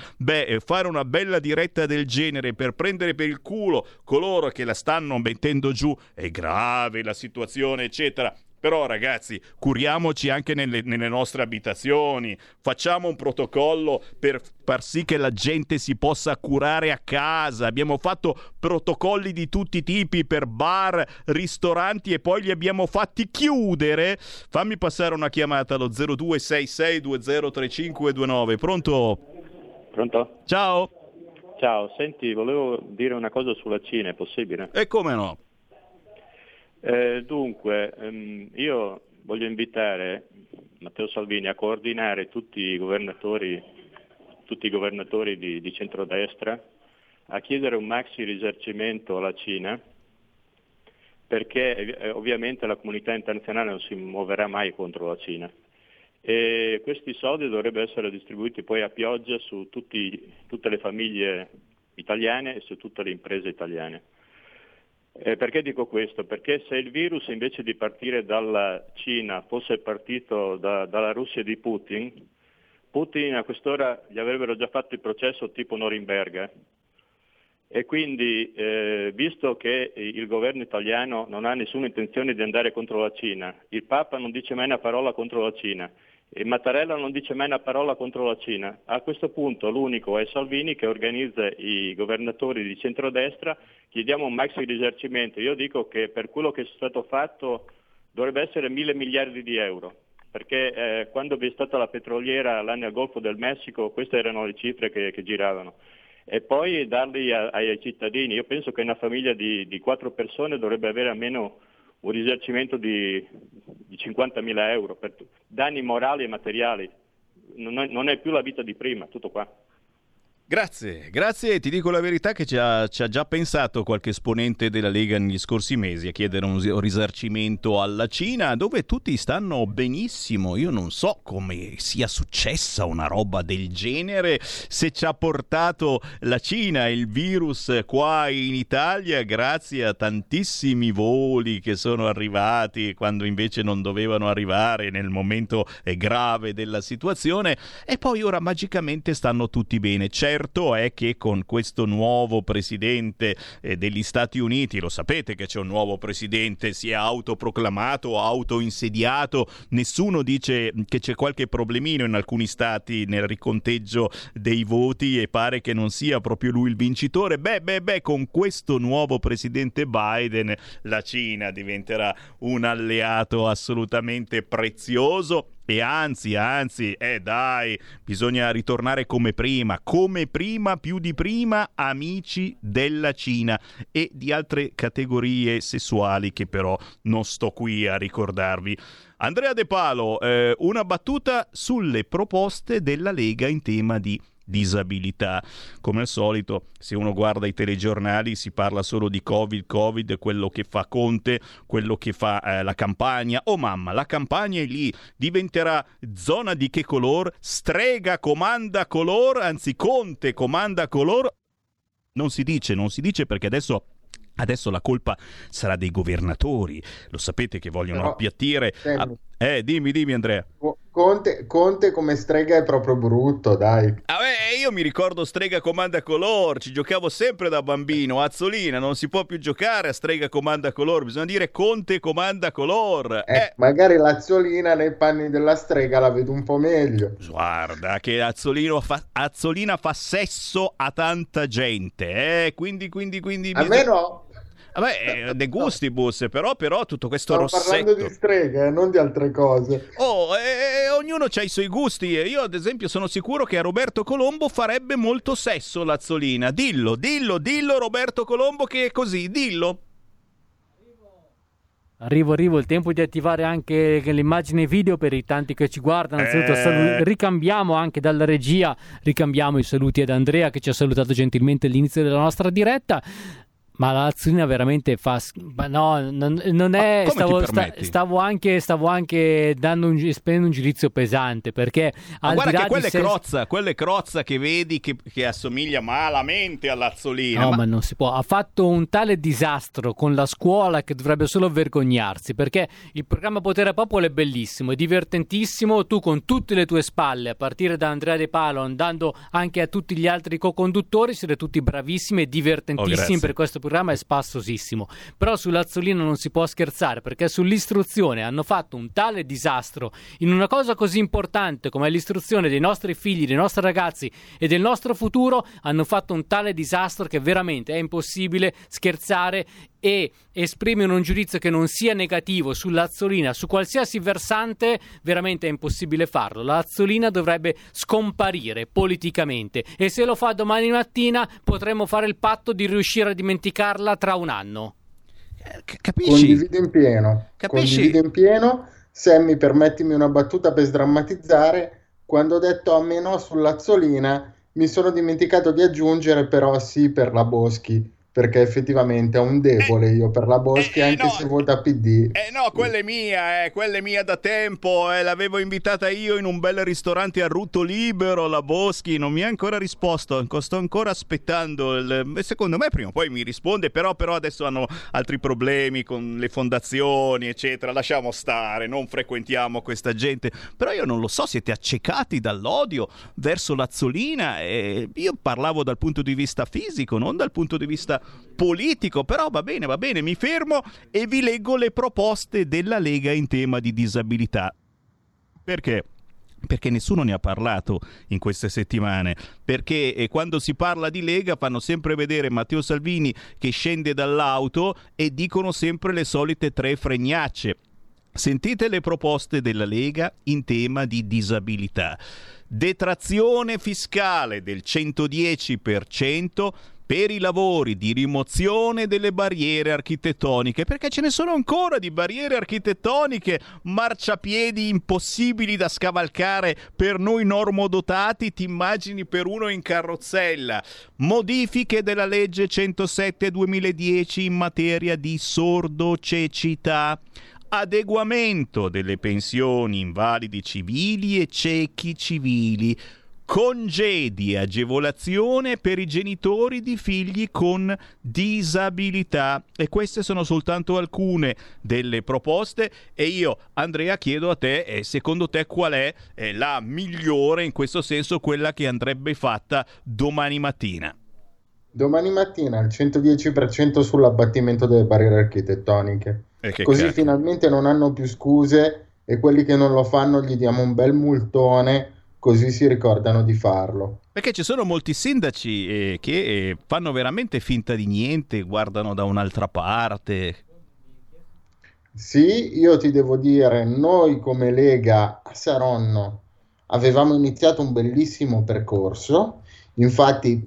Fare una bella diretta del genere per prendere per il culo coloro che la stanno mettendo giù, è grave la situazione eccetera. Però ragazzi, curiamoci anche nelle nostre abitazioni, facciamo un protocollo per far sì che la gente si possa curare a casa. Abbiamo fatto protocolli di tutti i tipi per bar, ristoranti e poi li abbiamo fatti chiudere. Fammi passare una chiamata allo 0266203529. Pronto? Pronto? Ciao. Ciao, senti, volevo dire una cosa sulla Cina, è possibile? E come no? Dunque, io voglio invitare Matteo Salvini a coordinare tutti i governatori di centrodestra a chiedere un maxi risarcimento alla Cina, perché ovviamente la comunità internazionale non si muoverà mai contro la Cina e questi soldi dovrebbero essere distribuiti poi a pioggia su tutte le famiglie italiane e su tutte le imprese italiane. Perché dico questo? Perché se il virus invece di partire dalla Cina fosse partito dalla Russia di Putin, a quest'ora gli avrebbero già fatto il processo tipo Norimberga. E quindi, visto che il governo italiano non ha nessuna intenzione di andare contro la Cina, il Papa non dice mai una parola contro la Cina, e Mattarella non dice mai una parola contro la Cina, a questo punto l'unico è Salvini che organizza i governatori di centrodestra, chiediamo un maxi risarcimento. Io dico che per quello che è stato fatto dovrebbe essere 1.000 miliardi di euro, perché quando vi è stata la petroliera là nel Golfo del Messico queste erano le cifre che giravano, e poi darli ai cittadini. Io penso che una famiglia di 4 persone dovrebbe avere almeno un risarcimento di 50.000 euro per danni morali e materiali. Non è più la vita di prima, tutto qua. Grazie, ti dico la verità che ci ha già pensato qualche esponente della Lega negli scorsi mesi a chiedere un risarcimento alla Cina, dove tutti stanno benissimo. Io non so come sia successa una roba del genere, se ci ha portato la Cina il virus qua in Italia grazie a tantissimi voli che sono arrivati quando invece non dovevano arrivare nel momento grave della situazione, e poi ora magicamente stanno tutti bene. C'è certo è che con questo nuovo presidente degli Stati Uniti, lo sapete che c'è un nuovo presidente, si è autoproclamato, autoinsediato, nessuno dice che c'è qualche problemino in alcuni stati nel riconteggio dei voti e pare che non sia proprio lui il vincitore. Beh, con questo nuovo presidente Biden la Cina diventerà un alleato assolutamente prezioso. E anzi, bisogna ritornare come prima, più di prima, amici della Cina e di altre categorie sessuali che però non sto qui a ricordarvi. Andrea De Palo, una battuta sulle proposte della Lega in tema di disabilità. Come al solito, se uno guarda i telegiornali si parla solo di Covid, quello che fa Conte, quello che fa la Campania. Oh mamma, la Campania è lì, diventerà zona di che color? Strega comanda color, anzi Conte comanda color. Non si dice perché adesso la colpa sarà dei governatori. Lo sapete che vogliono appiattire. Dimmi Andrea. Conte come strega è proprio brutto, dai. Io mi ricordo Strega Comanda Color, ci giocavo sempre da bambino. Azzolina, non si può più giocare a Strega Comanda Color, bisogna dire Conte Comanda Color. Magari l'Azzolina nei panni della strega la vedo un po' meglio. Guarda che Azzolina fa sesso a tanta gente, quindi a me no. De gustibus, però tutto questo rossetto. Sto parlando di streghe, non di altre cose. Ognuno c'ha i suoi gusti. Io ad esempio sono sicuro che a Roberto Colombo farebbe molto sesso l'Azzolina. Dillo Roberto Colombo che è così, dillo. Arrivo, il tempo di attivare anche l'immagine video per i tanti che ci guardano. Ricambiamo anche dalla regia, ricambiamo i saluti ad Andrea che ci ha salutato gentilmente all'inizio della nostra diretta. Ma l'Azzolina veramente fa... non è... Stavo anche dando esprimendo un giudizio pesante, perché... guarda che quella è crozza che vedi che assomiglia malamente all'Azzolina. No, ma non si può. Ha fatto un tale disastro con la scuola che dovrebbe solo vergognarsi, perché il programma Potere a Popolo è bellissimo, è divertentissimo. Tu con tutte le tue spalle, a partire da Andrea De Palo, andando anche a tutti gli altri co-conduttori, siete tutti bravissimi e divertentissimi per questo programma è spassosissimo, però sull'Azzolina non si può scherzare, perché sull'istruzione hanno fatto un tale disastro in una cosa così importante come l'istruzione dei nostri figli, dei nostri ragazzi e del nostro futuro. Hanno fatto un tale disastro che veramente è impossibile scherzare e esprimono un giudizio che non sia negativo sull'Azzolina, su qualsiasi versante. Veramente è impossibile farlo. L'Azzolina dovrebbe scomparire politicamente e se lo fa domani mattina potremmo fare il patto di riuscire a dimenticarla tra un anno. Condivido in pieno. Sammy, permettimi una battuta per sdrammatizzare. Quando ho detto a me no sull'Azzolina mi sono dimenticato di aggiungere però sì per la Boschi, perché effettivamente è un debole io per la Boschi, anche no, se vota PD. No, quella è mia da tempo, l'avevo invitata io in un bel ristorante a Rutto Libero, la Boschi non mi ha ancora risposto, sto ancora aspettando, secondo me prima o poi mi risponde, però adesso hanno altri problemi con le fondazioni eccetera, lasciamo stare, non frequentiamo questa gente. Però io non lo so, siete accecati dall'odio verso l'Azzolina, io parlavo dal punto di vista fisico, non dal punto di vista politico, però va bene, mi fermo e vi leggo le proposte della Lega in tema di disabilità. Perché nessuno ne ha parlato in queste settimane, perché quando si parla di Lega fanno sempre vedere Matteo Salvini che scende dall'auto e dicono sempre le solite tre fregnacce. Sentite le proposte della Lega in tema di disabilità. Detrazione fiscale del 110% per i lavori di rimozione delle barriere architettoniche, perché ce ne sono ancora di barriere architettoniche, marciapiedi impossibili da scavalcare per noi normodotati, ti immagini per uno in carrozzella. Modifiche della legge 107/2010 in materia di sordocecità. Adeguamento delle pensioni invalidi civili e ciechi civili. congedi e agevolazione per i genitori di figli con disabilità. E queste sono soltanto alcune delle proposte, e io, Andrea, chiedo a te, secondo te qual è la migliore, in questo senso quella che andrebbe fatta domani mattina? Domani mattina il 110% sull'abbattimento delle barriere architettoniche, così cacchio. Finalmente non hanno più scuse, e quelli che non lo fanno gli diamo un bel multone, così si ricordano di farlo. Perché ci sono molti sindaci che fanno veramente finta di niente, guardano da un'altra parte. Sì, io ti devo dire, noi come Lega a Saronno avevamo iniziato un bellissimo percorso, infatti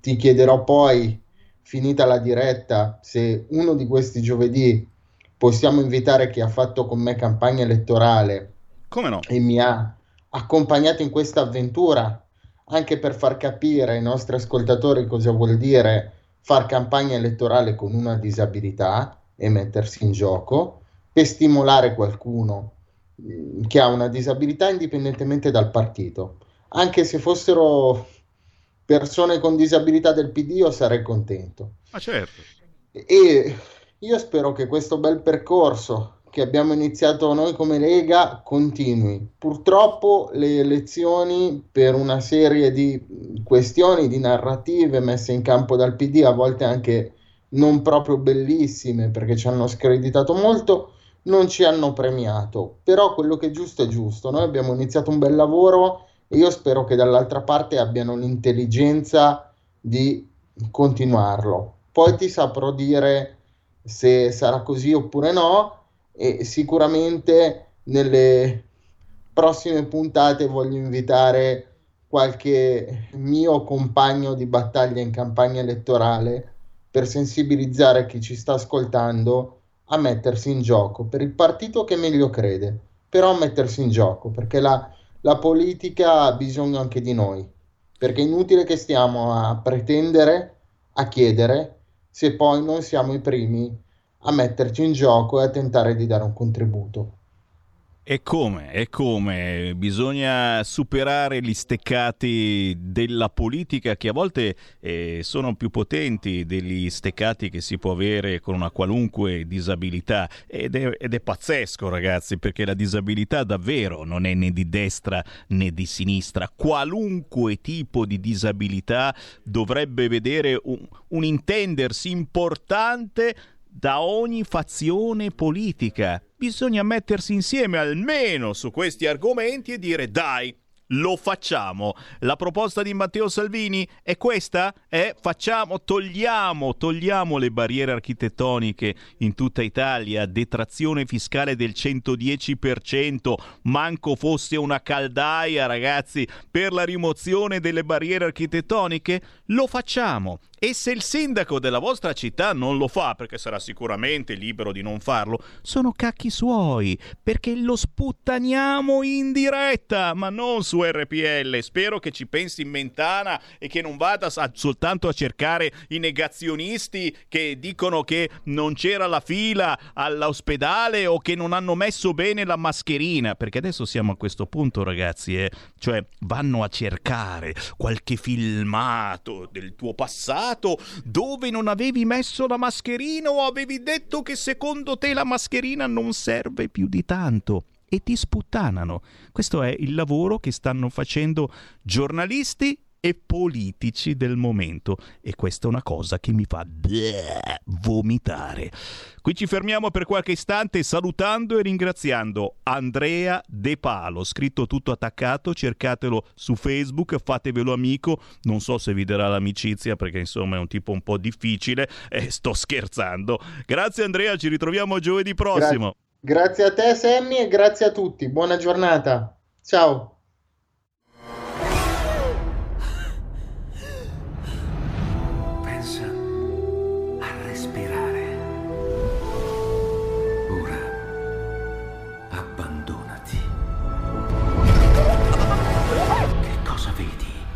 ti chiederò poi, finita la diretta, se uno di questi giovedì possiamo invitare chi ha fatto con me campagna elettorale. Come no? E mi ha accompagnato in questa avventura, anche per far capire ai nostri ascoltatori cosa vuol dire far campagna elettorale con una disabilità e mettersi in gioco, per stimolare qualcuno che ha una disabilità indipendentemente dal partito. Anche se fossero persone con disabilità del PD, io sarei contento. Ma certo. E io spero che questo bel percorso che abbiamo iniziato noi come Lega continui. Purtroppo le elezioni, per una serie di questioni, di narrative messe in campo dal PD, a volte anche non proprio bellissime perché ci hanno screditato molto, non ci hanno premiato. Però quello che è giusto è giusto. Noi abbiamo iniziato un bel lavoro e io spero che dall'altra parte abbiano l'intelligenza di continuarlo. Poi ti saprò dire se sarà così oppure no, e sicuramente nelle prossime puntate voglio invitare qualche mio compagno di battaglia in campagna elettorale per sensibilizzare chi ci sta ascoltando a mettersi in gioco per il partito che meglio crede, però mettersi in gioco, perché la politica ha bisogno anche di noi, perché è inutile che stiamo a pretendere, a chiedere, se poi non siamo i primi a metterci in gioco e a tentare di dare un contributo. E come? Bisogna superare gli steccati della politica, che a volte sono più potenti degli steccati che si può avere con una qualunque disabilità, ed è pazzesco, ragazzi, perché la disabilità davvero non è né di destra né di sinistra. Qualunque tipo di disabilità dovrebbe vedere un intendersi importante da ogni fazione politica. Bisogna mettersi insieme almeno su questi argomenti e dire: dai, lo facciamo. La proposta di Matteo Salvini è questa? Togliamo le barriere architettoniche in tutta Italia, detrazione fiscale del 110%, manco fosse una caldaia, ragazzi, per la rimozione delle barriere architettoniche. Lo facciamo. E se il sindaco della vostra città non lo fa, perché sarà sicuramente libero di non farlo, sono cacchi suoi, perché lo sputtaniamo in diretta, ma non su RPL. Spero che ci pensi in Mentana e che non vada soltanto a cercare i negazionisti che dicono che non c'era la fila all'ospedale o che non hanno messo bene la mascherina, perché adesso siamo a questo punto, ragazzi, cioè vanno a cercare qualche filmato del tuo passato dove non avevi messo la mascherina o avevi detto che secondo te la mascherina non serve più di tanto, e ti sputtanano. Questo è il lavoro che stanno facendo giornalisti e politici del momento, e questa è una cosa che mi fa vomitare. Qui ci fermiamo per qualche istante, salutando e ringraziando Andrea De Palo, scritto tutto attaccato, cercatelo su Facebook, fatevelo amico, non so se vi darà l'amicizia perché insomma è un tipo un po' difficile, sto scherzando. Grazie Andrea, ci ritroviamo giovedì prossimo. Grazie a te Sammy e grazie a tutti, buona giornata, ciao.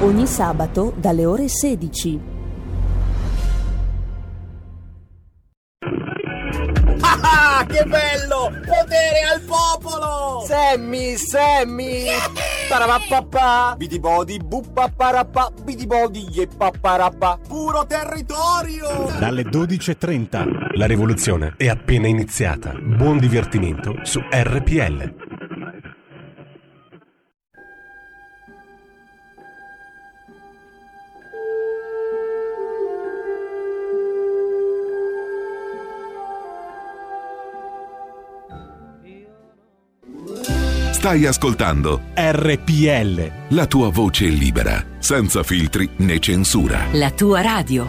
Ogni sabato dalle ore 16. Ah, che bello! Potere al popolo! Sammy! Parapapà! Bidibodi buppaparapà! Bidibodi yeppaparapà! Puro territorio! Dalle 12:30. La rivoluzione è appena iniziata. Buon divertimento su RPL. Stai ascoltando RPL, la tua voce libera, senza filtri né censura. La tua radio.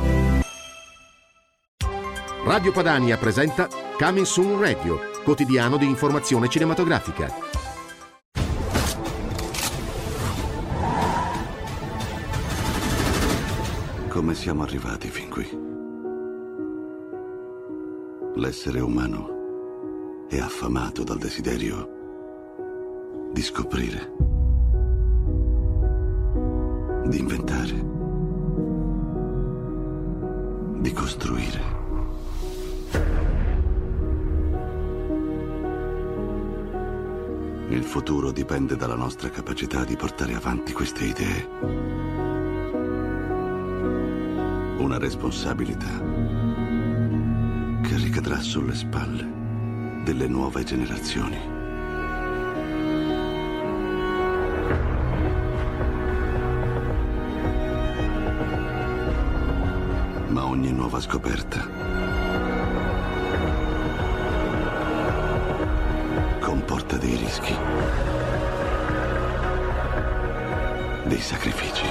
Radio Padania presenta Coming Soon Radio, quotidiano di informazione cinematografica. Come siamo arrivati fin qui? L'essere umano è affamato dal desiderio di scoprire, di inventare, di costruire. Il futuro dipende dalla nostra capacità di portare avanti queste idee. Una responsabilità che ricadrà sulle spalle delle nuove generazioni. Ma ogni nuova scoperta comporta dei rischi, dei sacrifici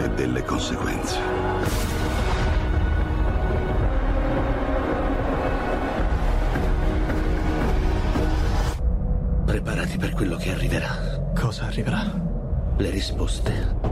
e delle conseguenze. Preparati per quello che arriverà. Cosa arriverà? Le risposte.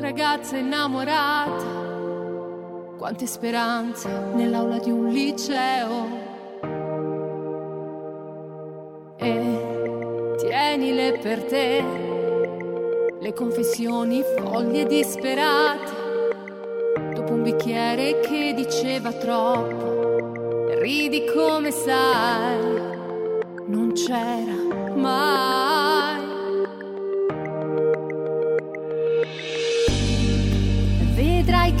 Ragazza innamorata, quante speranze nell'aula di un liceo. E tienile per te, le confessioni folli e disperate, dopo un bicchiere che diceva troppo, ridi come sai, non c'era mai.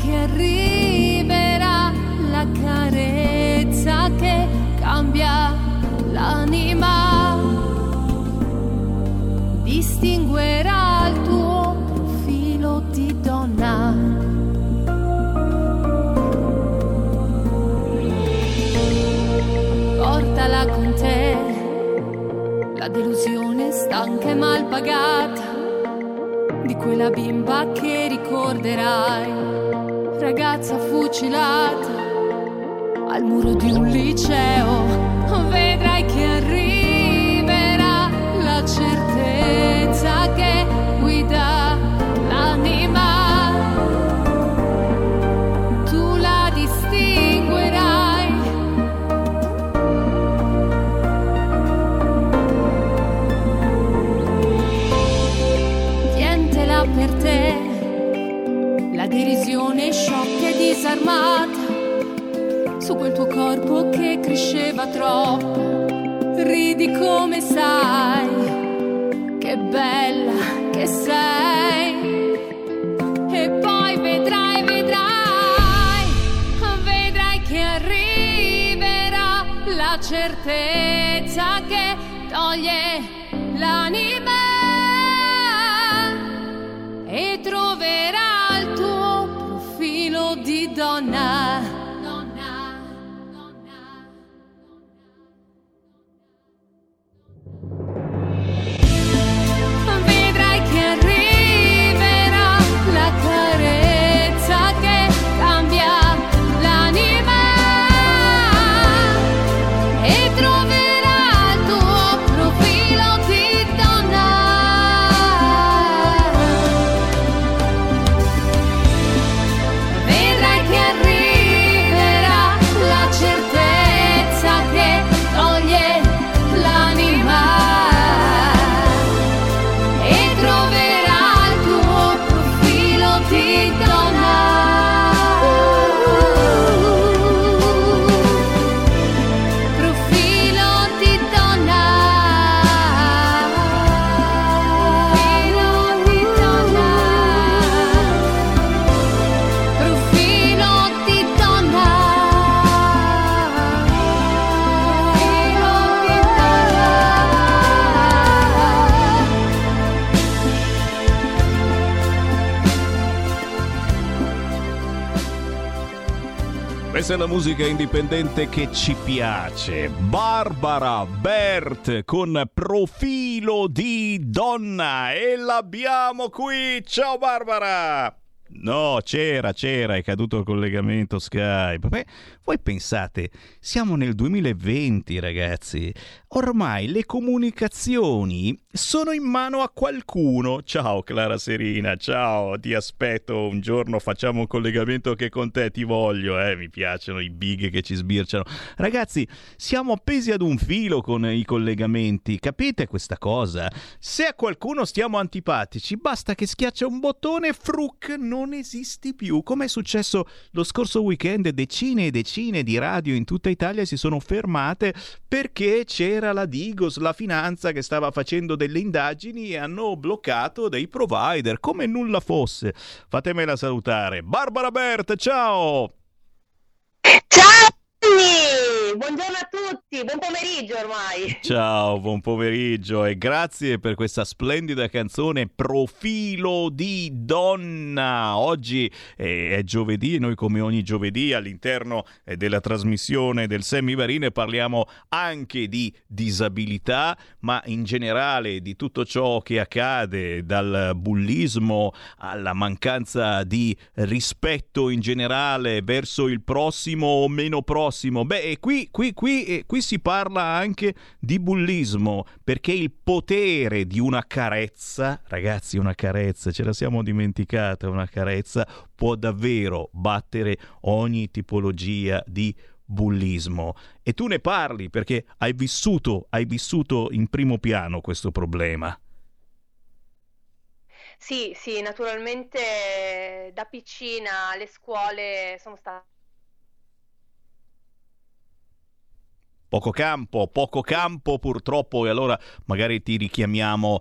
Che arriverà la carezza che cambia l'anima, distinguerà il tuo profilo di donna. Portala con te, la delusione stanca e mal pagata di quella bimba che ricorderai, ragazza fucilata al muro di un liceo. Vedrai che arriverà la certezza che guida l'anima, tu la distinguerai. Tientela per te, la derisione sciocca e disarmata su quel tuo corpo che cresceva troppo. Ridi come sai, che bella che sei. E poi vedrai, certezza che toglie l'anima e troverà il tuo profilo di donna. Vedrai che arriverà la carezza che cambia l'anima e troverà il tuo profilo di donna. Vedrai che arriverà la certezza che toglie l'anima e troverà il tuo profilo di donna. Profilo di donna. Profilo di donna. Profilo di donna. Profilo di donna. Questa è la musica indipendente che ci piace. Barbara Bert con Profilo di donna e l'abbiamo qui. Ciao Barbara! No, c'era, è caduto il collegamento Skype. Beh, voi pensate, siamo nel 2020, ragazzi. Ormai le comunicazioni sono in mano a qualcuno. Ciao Clara Serina, ciao, ti aspetto un giorno, facciamo un collegamento che con te ti voglio, mi piacciono i big che ci sbirciano. Ragazzi, siamo appesi ad un filo con i collegamenti, capite questa cosa? Se a qualcuno stiamo antipatici, basta che schiaccia un bottone e fruc, non esisti più, come è successo lo scorso weekend. Decine e decine di radio in tutta Italia si sono fermate perché c'era la Digos, la Finanza, che stava facendo delle indagini e hanno bloccato dei provider come nulla fosse. Fatemela salutare, Barbara Bert, ciao! Ciao! Buongiorno a tutti, buon pomeriggio ormai. Ciao, buon pomeriggio e grazie per questa splendida canzone Profilo di donna. Oggi è giovedì e noi, come ogni giovedì, all'interno della trasmissione del Sammy Varin parliamo anche di disabilità, ma in generale di tutto ciò che accade, dal bullismo alla mancanza di rispetto in generale verso il prossimo o meno prossimo. Beh, qui si parla anche di bullismo, perché il potere di una carezza, ragazzi, una carezza, ce la siamo dimenticata, una carezza può davvero battere ogni tipologia di bullismo. E tu ne parli perché hai vissuto in primo piano questo problema. Sì, naturalmente da piccina le scuole sono state poco campo purtroppo, e allora magari ti richiamiamo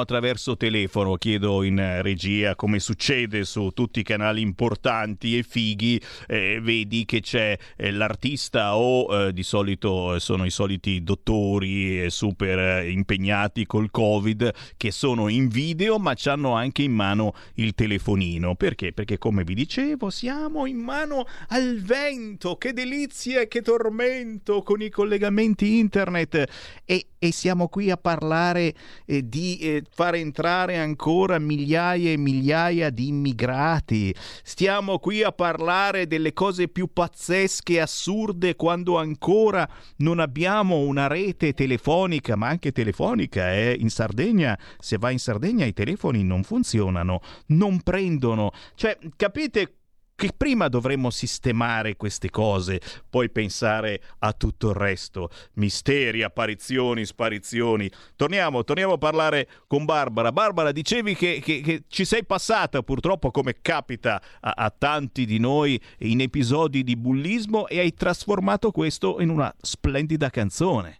attraverso telefono. Chiedo in regia, come succede su tutti i canali importanti e fighi, vedi che c'è l'artista o di solito sono i soliti dottori super impegnati col Covid che sono in video ma c'hanno anche in mano il telefonino. Perché come vi dicevo siamo in mano al vento, che delizia e che tormento con i collegamenti internet, e siamo qui a parlare di far entrare ancora migliaia e migliaia di immigrati. Stiamo qui a parlare delle cose più pazzesche e assurde quando ancora non abbiamo una rete telefonica, ma anche telefonica in Sardegna. Se vai in Sardegna i telefoni non funzionano, non prendono, cioè capite che prima dovremmo sistemare queste cose, poi pensare a tutto il resto. Misteri, apparizioni, sparizioni. Torniamo a parlare con Barbara. Barbara, dicevi che ci sei passata, purtroppo, come capita a tanti di noi, in episodi di bullismo, e hai trasformato questo in una splendida canzone.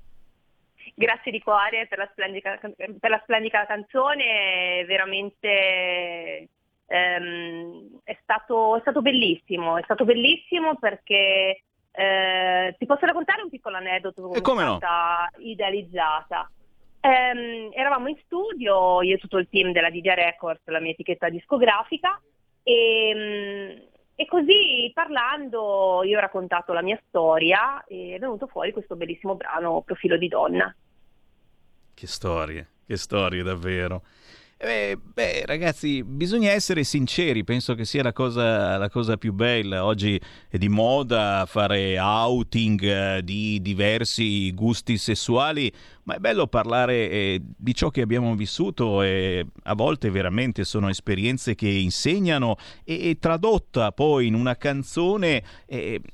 Grazie di cuore per la splendida canzone, veramente. È stato bellissimo perché Ti posso raccontare un piccolo aneddoto? E come no? Idealizzata. Eravamo in studio, io e tutto il team della Didia Records, la mia etichetta discografica, e così parlando io ho raccontato la mia storia e è venuto fuori questo bellissimo brano, Profilo di donna. Che storie davvero. Beh, ragazzi, bisogna essere sinceri, penso che sia la cosa più bella. Oggi è di moda fare outing di diversi gusti sessuali, ma è bello parlare di ciò che abbiamo vissuto, e a volte veramente sono esperienze che insegnano, e tradotta poi in una canzone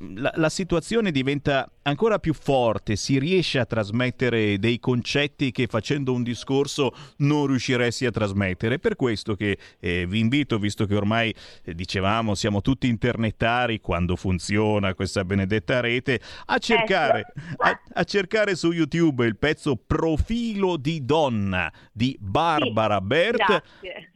la situazione diventa ancora più forte, si riesce a trasmettere dei concetti che facendo un discorso non riusciresti a trasmettere. Per questo che vi invito, visto che ormai dicevamo siamo tutti internetari, quando funziona questa benedetta rete, a cercare su YouTube il pezzo Profilo di donna di Barbara Bert,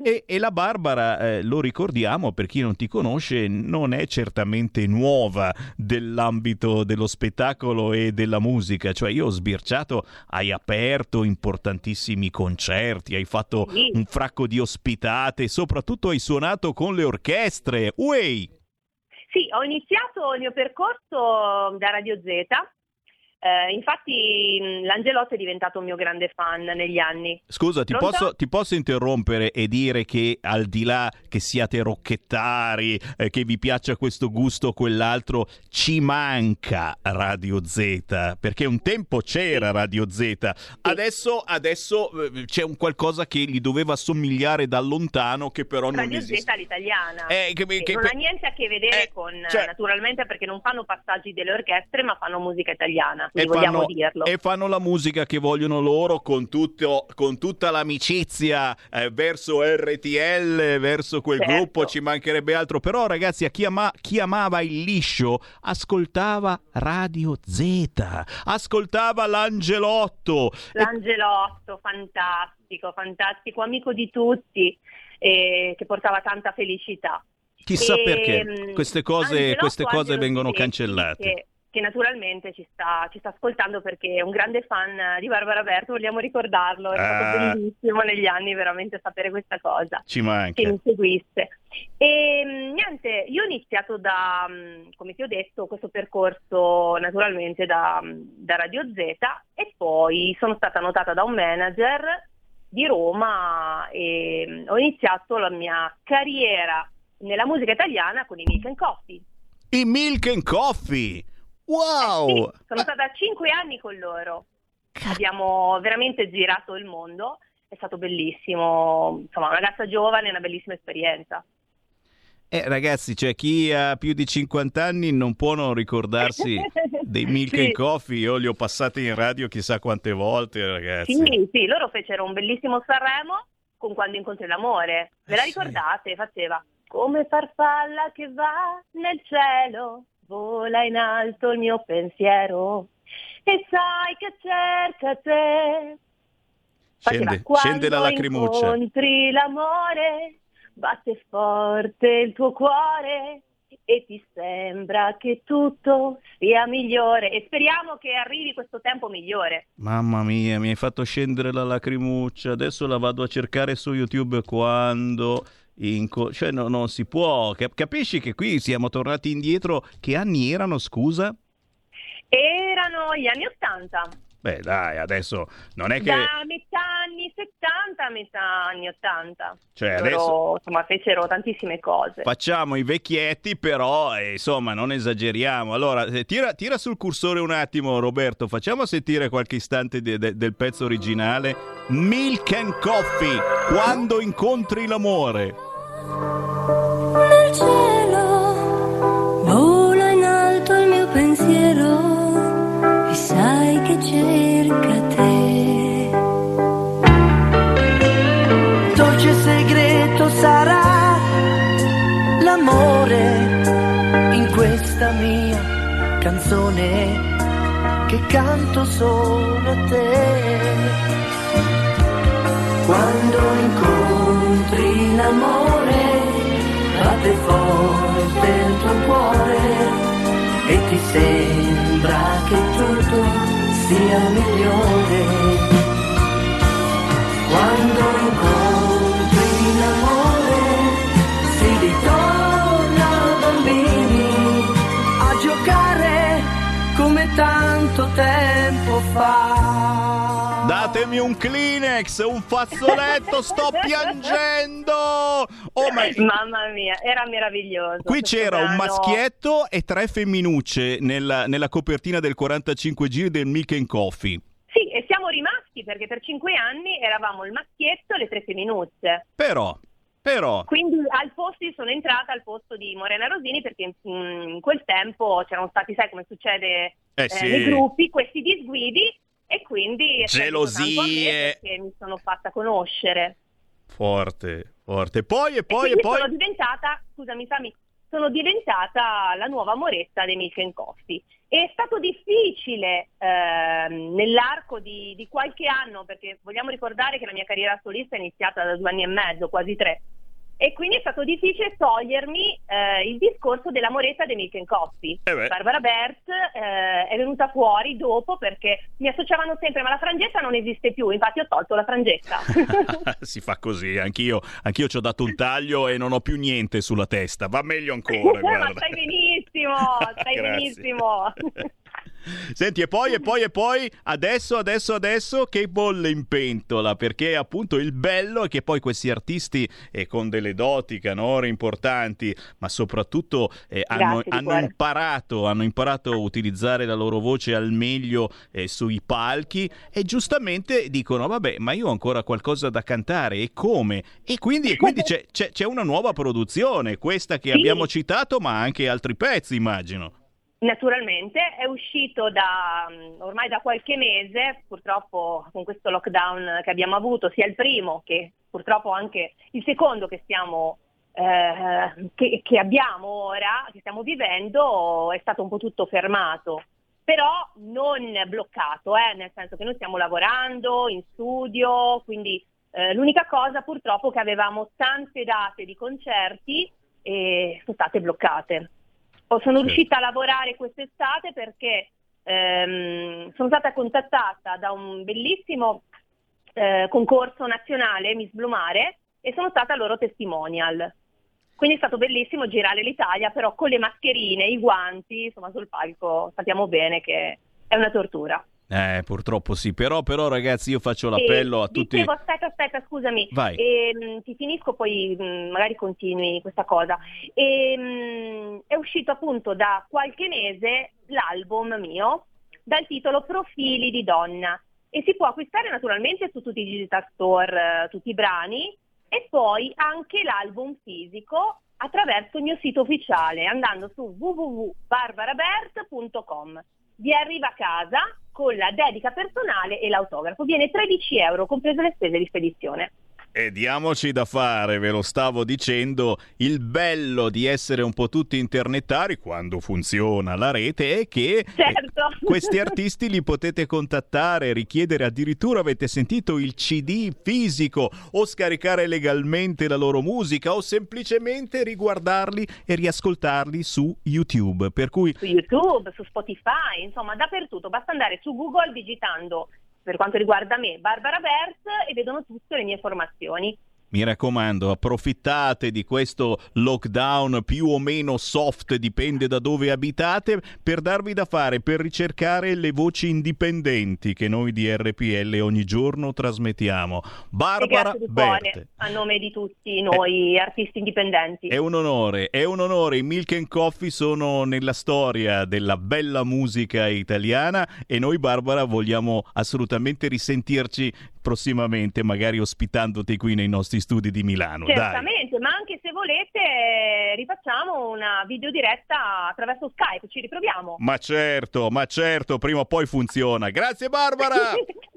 e la Barbara, lo ricordiamo per chi non ti conosce, non è certamente nuova dell'ambito dello spettacolo e della musica, cioè io ho sbirciato, hai aperto importantissimi concerti, hai fatto un fracco di ospitate, soprattutto hai suonato con le orchestre. Uè! Sì, ho iniziato il mio percorso da Radio Zeta. Infatti l'Angelotto è diventato un mio grande fan negli anni. Scusa, ti posso interrompere e dire che al di là che siate rocchettari, che vi piaccia questo gusto o quell'altro, ci manca Radio Zeta, perché un tempo c'era Radio Zeta, adesso c'è un qualcosa che gli doveva somigliare da lontano, che però non esiste. Radio Zeta all'italiana, non ha niente a che vedere con, cioè, naturalmente, perché non fanno passaggi delle orchestre ma fanno musica italiana. E fanno la musica che vogliono loro, con tutta l'amicizia verso RTL, verso quel gruppo, ci mancherebbe altro. Però ragazzi, a chi amava il liscio ascoltava Radio Zeta, ascoltava l'Angelotto, fantastico, amico di tutti, che portava tanta felicità. Chissà perché queste cose vengono cancellate. Che naturalmente ci sta ascoltando, perché è un grande fan di Barbara Bert, vogliamo ricordarlo, è stato bellissimo negli anni veramente sapere questa cosa, ci manca, che mi seguisse. E niente, io ho iniziato da, come ti ho detto, questo percorso naturalmente da Radio Zeta, e poi sono stata notata da un manager di Roma e ho iniziato la mia carriera nella musica italiana con i Milk and Coffee. I Milk and Coffee! Wow! Sì, sono stata 5 anni con loro. Abbiamo veramente girato il mondo, è stato bellissimo. Insomma, una ragazza giovane, una bellissima esperienza. Ragazzi, cioè chi ha più di 50 anni non può non ricordarsi dei Milk and Coffee. Io li ho passati in radio chissà quante volte, ragazzi. Sì, loro fecero un bellissimo Sanremo con Quando incontri l'amore. Ve la ricordate? Sì. Faceva come farfalla che va nel cielo, vola in alto il mio pensiero e sai che cerca te. Scende la lacrimuccia. Quando incontri l'amore batte forte il tuo cuore e ti sembra che tutto sia migliore, e speriamo che arrivi questo tempo migliore. Mamma mia, mi hai fatto scendere la lacrimuccia, adesso la vado a cercare su YouTube. Quando cioè no, non si può, capisci che qui siamo tornati indietro. Che anni erano, scusa? Erano gli anni 80. Beh dai, adesso non è che... Da metà anni 70 a metà anni 80. Cioè adesso... Loro, insomma, fecero tantissime cose. Facciamo i vecchietti però, insomma, non esageriamo. Allora, tira sul cursore un attimo, Roberto. Facciamo sentire qualche istante del pezzo originale. Milk and Coffee, Quando incontri l'amore. Nel cielo vola in alto il mio pensiero, sai che cerca te. Dolce segreto sarà l'amore in questa mia canzone che canto solo a te. Quando incontri l'amore batte forte il tuo cuore e ti sei sia migliore quando incontri l'amore, si ritorna bambini a giocare come tanto tempo fa. Datemi un Kleenex, un fazzoletto, sto piangendo! Oh my... Mamma mia, era meraviglioso. Qui c'era un maschietto e tre femminucce nella copertina del 45 giri del Milk and Coffee. Sì, e siamo rimasti perché per 5 anni eravamo il maschietto e le tre femminucce. Però... Quindi sono entrata al posto di Morena Rosini perché in quel tempo c'erano stati, sai come succede sì, nei gruppi, questi disguidi. E quindi gelosie che mi sono fatta conoscere forte poi sono diventata, scusami Sammy, sono diventata la nuova amoretta dei Milk and Coffee. È stato difficile nell'arco di qualche anno, perché vogliamo ricordare che la mia carriera solista è iniziata da 2 anni e mezzo, quasi 3, e quindi è stato difficile togliermi il discorso dell'amoretta dei Milk and Coffee. Barbara Bert è venuta fuori dopo perché mi associavano sempre, ma la frangetta non esiste più, infatti ho tolto la frangetta. Si fa così, anch'io ci ho dato un taglio e non ho più niente sulla testa, va meglio ancora. Ma stai benissimo. Senti, e poi adesso che bolle in pentola, perché appunto il bello è che poi questi artisti con delle doti canore importanti, ma soprattutto hanno imparato a utilizzare la loro voce al meglio sui palchi, e giustamente dicono vabbè, ma io ho ancora qualcosa da cantare, e come? E quindi c'è una nuova produzione, questa che abbiamo citato, ma anche altri pezzi, immagino. Naturalmente è uscito ormai da qualche mese, purtroppo con questo lockdown che abbiamo avuto, sia il primo che purtroppo anche il secondo che abbiamo ora, che stiamo vivendo, è stato un po' tutto fermato, però non bloccato, nel senso che noi stiamo lavorando in studio, quindi l'unica cosa purtroppo che avevamo tante date di concerti e sono state bloccate. Sono riuscita a lavorare quest'estate perché sono stata contattata da un bellissimo concorso nazionale Miss Blue Mare e sono stata loro testimonial. Quindi è stato bellissimo girare l'Italia, però con le mascherine, i guanti, insomma sul palco sappiamo bene che è una tortura. Purtroppo sì, però ragazzi, io faccio l'appello a tutti. Dicevo, aspetta, scusami. Vai. Ti finisco, poi magari continui questa cosa. È uscito appunto da qualche mese l'album mio dal titolo Profili di donna, e si può acquistare naturalmente su tutti i digital store, tutti i brani, e poi anche l'album fisico attraverso il mio sito ufficiale, andando su www.barbarabert.com. Vi arriva a casa con la dedica personale e l'autografo. Viene €13, comprese le spese di spedizione. E diamoci da fare, ve lo stavo dicendo, il bello di essere un po' tutti internetari quando funziona la rete è che questi artisti li potete contattare, richiedere, addirittura avete sentito il CD fisico, o scaricare legalmente la loro musica, o semplicemente riguardarli e riascoltarli su YouTube. Per cui su YouTube, su Spotify, insomma dappertutto, basta andare su Google digitando, per quanto riguarda me, Barbara Bert, e vedono tutte le mie formazioni. Mi raccomando, approfittate di questo lockdown più o meno soft, dipende da dove abitate, per darvi da fare, per ricercare le voci indipendenti che noi di RPL ogni giorno trasmettiamo. Barbara Bert, a nome di tutti noi artisti indipendenti. È un onore. I Milk and Coffee sono nella storia della bella musica italiana, e noi, Barbara, vogliamo assolutamente risentirci prossimamente, magari ospitandoti qui nei nostri studi di Milano. Certamente, dai. Ma anche se volete rifacciamo una video diretta attraverso Skype, ci riproviamo. Ma certo, prima o poi funziona. Grazie Barbara!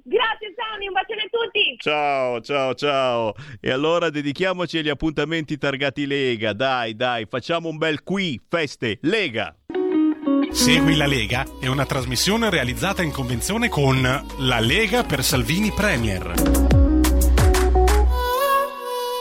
Grazie Sammy, un bacione a tutti! Ciao! E allora dedichiamoci agli appuntamenti targati Lega, dai, facciamo un bel qui, feste, Lega! Segui la Lega è una trasmissione realizzata in convenzione con La Lega per Salvini Premier.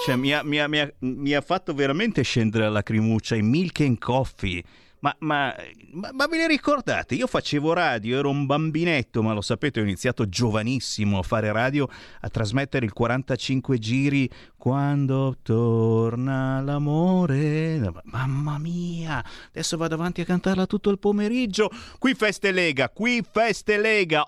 Cioè, mi ha fatto veramente scendere la lacrimuccia i Milk and Coffee, Ma ve ne ricordate? Io facevo radio, ero un bambinetto, ma lo sapete, ho iniziato giovanissimo a fare radio, a trasmettere il 45 giri quando torna l'amore. Mamma mia, adesso vado avanti a cantarla tutto il pomeriggio. Qui Feste Lega,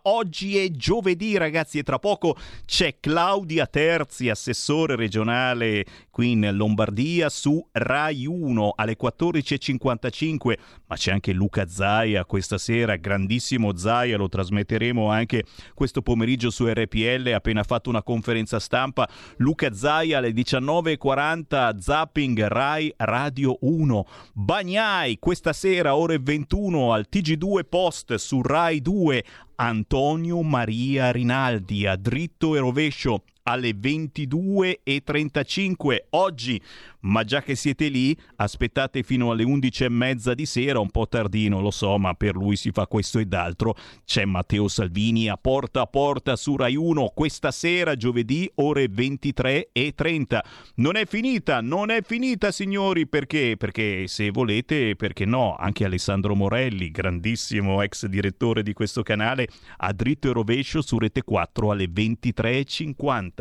oggi è giovedì, ragazzi, e tra poco c'è Claudia Terzi, assessore regionale qui in Lombardia, su Rai 1 alle 14:55. Ma c'è anche Luca Zaia questa sera, grandissimo Zaia, lo trasmetteremo anche questo pomeriggio su RPL, appena fatto una conferenza stampa. Luca Zaia alle 19:40, zapping Rai Radio 1. Bagnai questa sera ore 21 al TG2 Post su Rai 2, Antonio Maria Rinaldi a Dritto e Rovescio alle 22:35 oggi, ma già che siete lì aspettate fino alle 11:30 di sera, un po' tardino lo so, ma per lui si fa questo ed altro. C'è Matteo Salvini a Porta su Rai 1 questa sera giovedì ore 23:30. Non è finita signori, perché se volete, perché no, anche Alessandro Morelli, grandissimo ex direttore di questo canale, a Dritto e Rovescio su Rete 4 alle 23:50.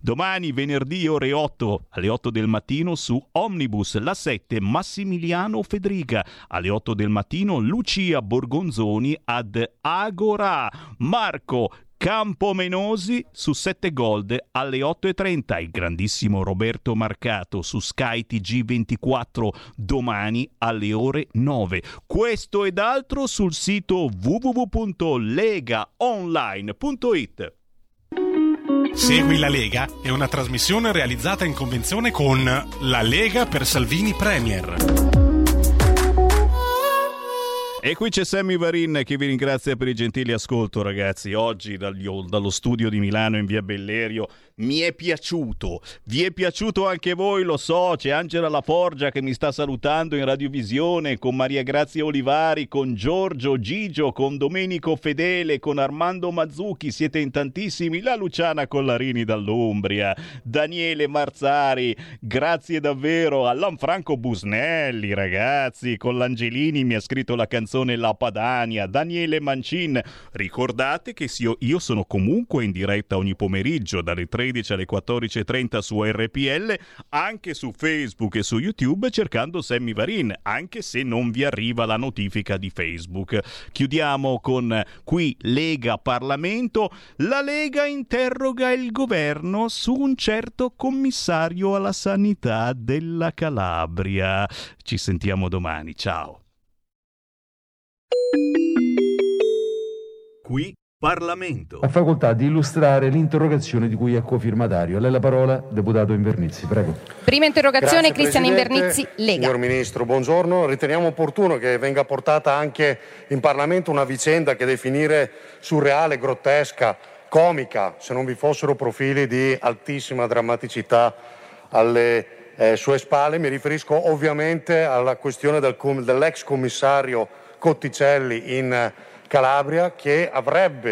Domani venerdì ore 8 alle 8 del mattino su Omnibus, la 7 Massimiliano Fedriga, alle 8 del mattino Lucia Borgonzoni ad Agora, Marco Campomenosi su 7 Gold alle 8:30, il grandissimo Roberto Marcato su Sky TG24 domani alle ore 9. Questo ed altro sul sito www.legaonline.it. Segui la Lega è una trasmissione realizzata in convenzione con La Lega per Salvini Premier. E qui c'è Sammy Varin che vi ringrazia per il gentile ascolto, ragazzi. Oggi dallo studio di Milano in via Bellerio mi è piaciuto. Vi è piaciuto anche voi, lo so. C'è Angela Laforgia che mi sta salutando in radiovisione, con Maria Grazia Olivari, con Giorgio Gigio, con Domenico Fedele, con Armando Mazzucchi. Siete in tantissimi. La Luciana Collarini dall'Umbria, Daniele Marzari, grazie davvero. A Lanfranco Busnelli, ragazzi, con l'Angelini mi ha scritto la canzone La Padania, Daniele Mancin. Ricordate che io sono comunque in diretta ogni pomeriggio dalle 13 alle 14:30 su RPL, anche su Facebook e su YouTube cercando Sammy Varin, anche se non vi arriva la notifica di Facebook. Chiudiamo con qui Lega Parlamento. La Lega interroga il governo su un certo commissario alla sanità della Calabria. Ci sentiamo domani, ciao. Qui Parlamento. Ha facoltà di illustrare l'interrogazione di cui è cofirmatario. A lei la parola, deputato Invernizzi, prego. Prima interrogazione, grazie, Cristian Invernizzi, Lega. Signor Ministro, buongiorno. Riteniamo opportuno che venga portata anche in Parlamento una vicenda che definire surreale, grottesca, comica, se non vi fossero profili di altissima drammaticità alle sue spalle. Mi riferisco ovviamente alla questione dell'ex commissario Cotticelli in Calabria, che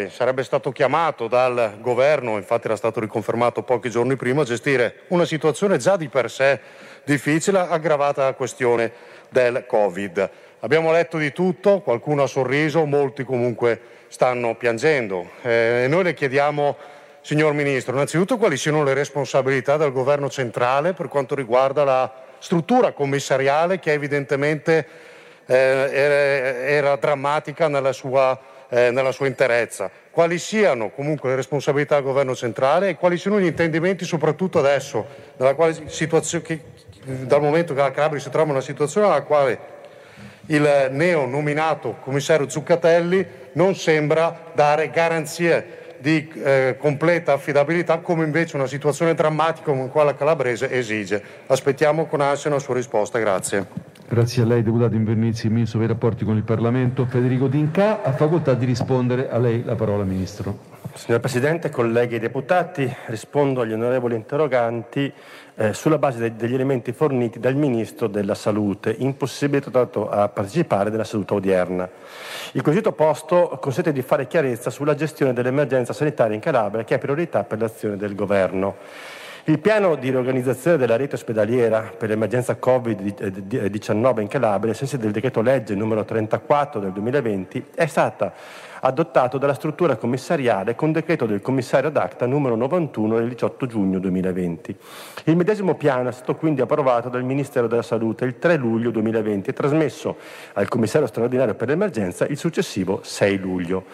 sarebbe stato chiamato dal governo, infatti era stato riconfermato pochi giorni prima, a gestire una situazione già di per sé difficile, aggravata dalla questione del Covid. Abbiamo letto di tutto, qualcuno ha sorriso, molti comunque stanno piangendo. Noi le chiediamo, signor Ministro, innanzitutto quali siano le responsabilità del governo centrale per quanto riguarda la struttura commissariale, che evidentemente era drammatica nella sua interezza. Quali siano comunque le responsabilità del governo centrale e quali sono gli intendimenti, soprattutto adesso, dal momento che la Calabria si trova in una situazione nella quale il neo nominato commissario Zuccatelli non sembra dare garanzie di completa affidabilità, come invece una situazione drammatica come quella calabrese esige. Aspettiamo con ansia una sua risposta. Grazie. Grazie a lei, deputato Invernizzi, ministro per i rapporti con il Parlamento. Federico D'Inca ha facoltà di rispondere. A lei la parola, Ministro. Signor Presidente, colleghi deputati, rispondo agli onorevoli interroganti sulla base degli elementi forniti dal Ministro della Salute, impossibilitato a partecipare della seduta odierna. Il quesito posto consente di fare chiarezza sulla gestione dell'emergenza sanitaria in Calabria, che è priorità per l'azione del Governo. Il piano di riorganizzazione della rete ospedaliera per l'emergenza Covid-19 in Calabria, ai sensi del decreto legge numero 34 del 2020, è stato adottato dalla struttura commissariale con decreto del commissario ad acta numero 91 del 18 giugno 2020. Il medesimo piano è stato quindi approvato dal Ministero della Salute il 3 luglio 2020 e trasmesso al commissario straordinario per l'emergenza il successivo 6 luglio.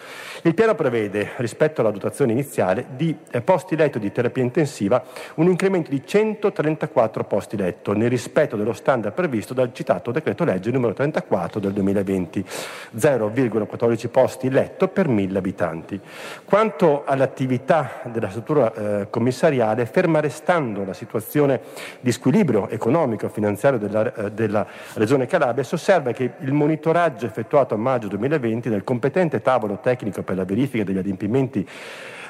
Il piano prevede, rispetto alla dotazione iniziale, di posti letto di terapia intensiva un incremento di 134 posti letto, nel rispetto dello standard previsto dal citato decreto legge numero 34 del 2020, 0,14 posti letto per 1000 abitanti. Quanto all'attività della struttura commissariale, ferma restando la situazione di squilibrio economico e finanziario della Regione Calabria, si osserva che il monitoraggio effettuato a maggio 2020 dal competente tavolo tecnico per la verifica degli adempimenti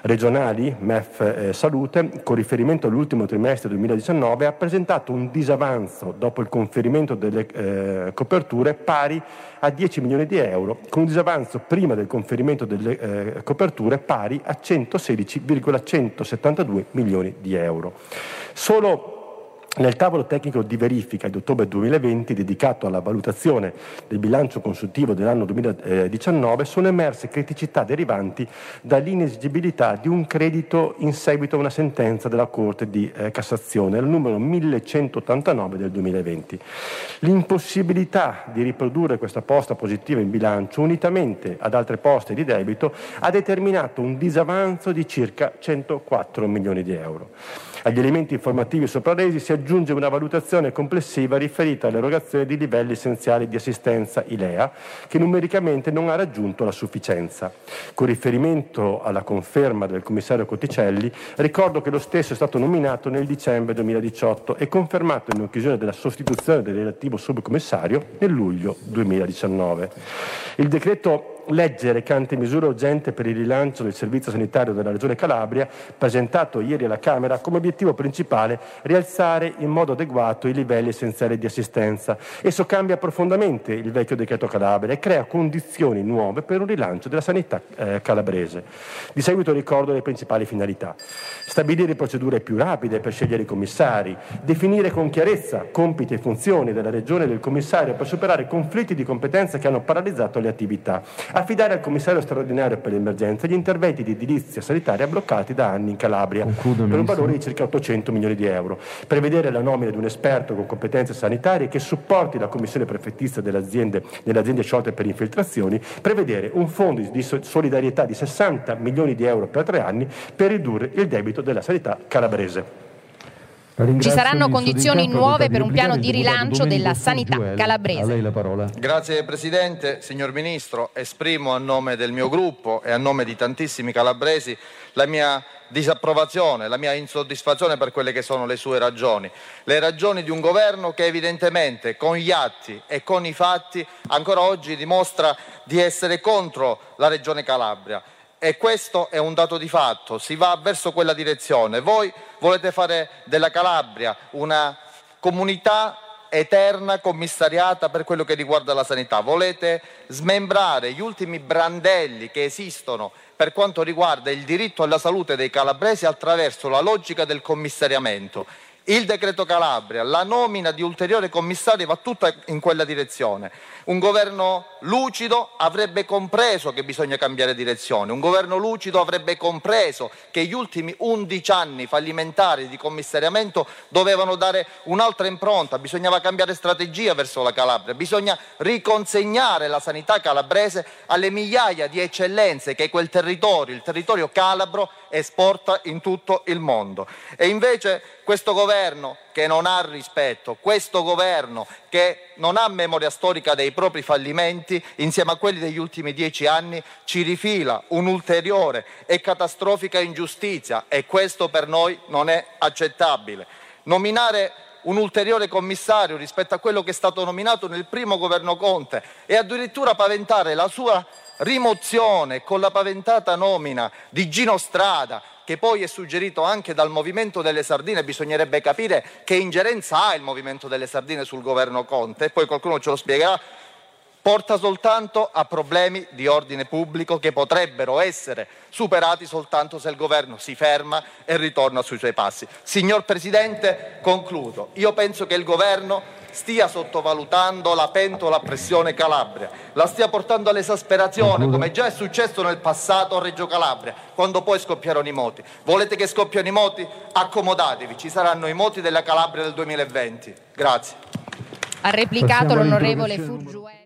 regionali, MEF Salute, con riferimento all'ultimo trimestre 2019, ha presentato un disavanzo dopo il conferimento delle coperture pari a 10 milioni di euro, con un disavanzo prima del conferimento delle coperture pari a 116,172 milioni di euro. Solo nel tavolo tecnico di verifica di ottobre 2020, dedicato alla valutazione del bilancio consuntivo dell'anno 2019, sono emerse criticità derivanti dall'inesigibilità di un credito in seguito a una sentenza della Corte di Cassazione, il numero 1189 del 2020. L'impossibilità di riprodurre questa posta positiva in bilancio, unitamente ad altre poste di debito, ha determinato un disavanzo di circa 104 milioni di euro. Agli elementi informativi sopralesi si aggiunge una valutazione complessiva riferita all'erogazione di livelli essenziali di assistenza ILEA, che numericamente non ha raggiunto la sufficienza. Con riferimento alla conferma del commissario Cotticelli, ricordo che lo stesso è stato nominato nel dicembre 2018 e confermato in occasione della sostituzione del relativo subcommissario nel luglio 2019. Il decreto legge recante misure urgenti per il rilancio del servizio sanitario della Regione Calabria, presentato ieri alla Camera, come obiettivo principale rialzare in modo adeguato i livelli essenziali di assistenza. Esso cambia profondamente il vecchio decreto Calabria e crea condizioni nuove per un rilancio della sanità calabrese. Di seguito ricordo le principali finalità: stabilire procedure più rapide per scegliere i commissari, definire con chiarezza compiti e funzioni della Regione e del commissario per superare conflitti di competenza che hanno paralizzato le attività, affidare al commissario straordinario per l'emergenza gli interventi di edilizia sanitaria bloccati da anni in Calabria per un valore di circa 800 milioni di euro, prevedere la nomina di un esperto con competenze sanitarie che supporti la commissione prefettizia delle aziende sciolte per infiltrazioni, prevedere un fondo di solidarietà di 60 milioni di euro per 3 anni per ridurre il debito della sanità calabrese. Ci saranno condizioni nuove per un piano di rilancio della sanità calabrese. A lei la parola. Grazie Presidente. Signor Ministro, esprimo a nome del mio gruppo e a nome di tantissimi calabresi la mia disapprovazione, la mia insoddisfazione per quelle che sono le sue ragioni. Le ragioni di un governo che evidentemente con gli atti e con i fatti ancora oggi dimostra di essere contro la Regione Calabria. E questo è un dato di fatto, si va verso quella direzione. Voi volete fare della Calabria una comunità eterna commissariata per quello che riguarda la sanità, volete smembrare gli ultimi brandelli che esistono per quanto riguarda il diritto alla salute dei calabresi attraverso la logica del commissariamento. Il decreto Calabria, la nomina di ulteriori commissari va tutta in quella direzione. Un governo lucido avrebbe compreso che bisogna cambiare direzione, un governo lucido avrebbe compreso che gli ultimi 11 anni fallimentari di commissariamento dovevano dare un'altra impronta, bisognava cambiare strategia verso la Calabria, bisogna riconsegnare la sanità calabrese alle migliaia di eccellenze che quel territorio, il territorio calabro, esporta in tutto il mondo. E invece questo governo che non ha rispetto, questo governo che non ha memoria storica dei propri fallimenti, insieme a quelli degli ultimi 10 anni, ci rifila un'ulteriore e catastrofica ingiustizia, e questo per noi non è accettabile. Nominare un ulteriore commissario rispetto a quello che è stato nominato nel primo governo Conte e addirittura paventare la sua rimozione con la paventata nomina di Gino Strada, che poi è suggerito anche dal Movimento delle Sardine, bisognerebbe capire che ingerenza ha il Movimento delle Sardine sul governo Conte, e poi qualcuno ce lo spiegherà. porta soltanto a problemi di ordine pubblico che potrebbero essere superati soltanto se il governo si ferma e ritorna sui suoi passi. Signor Presidente, concludo. Io penso che il governo stia sottovalutando la pentola a pressione Calabria, la stia portando all'esasperazione, come già è successo nel passato a Reggio Calabria, quando poi scoppiarono i moti. Volete che scoppiano i moti? Accomodatevi, ci saranno i moti della Calabria del 2020. Grazie. Ha replicato l'onorevole Furgiuello.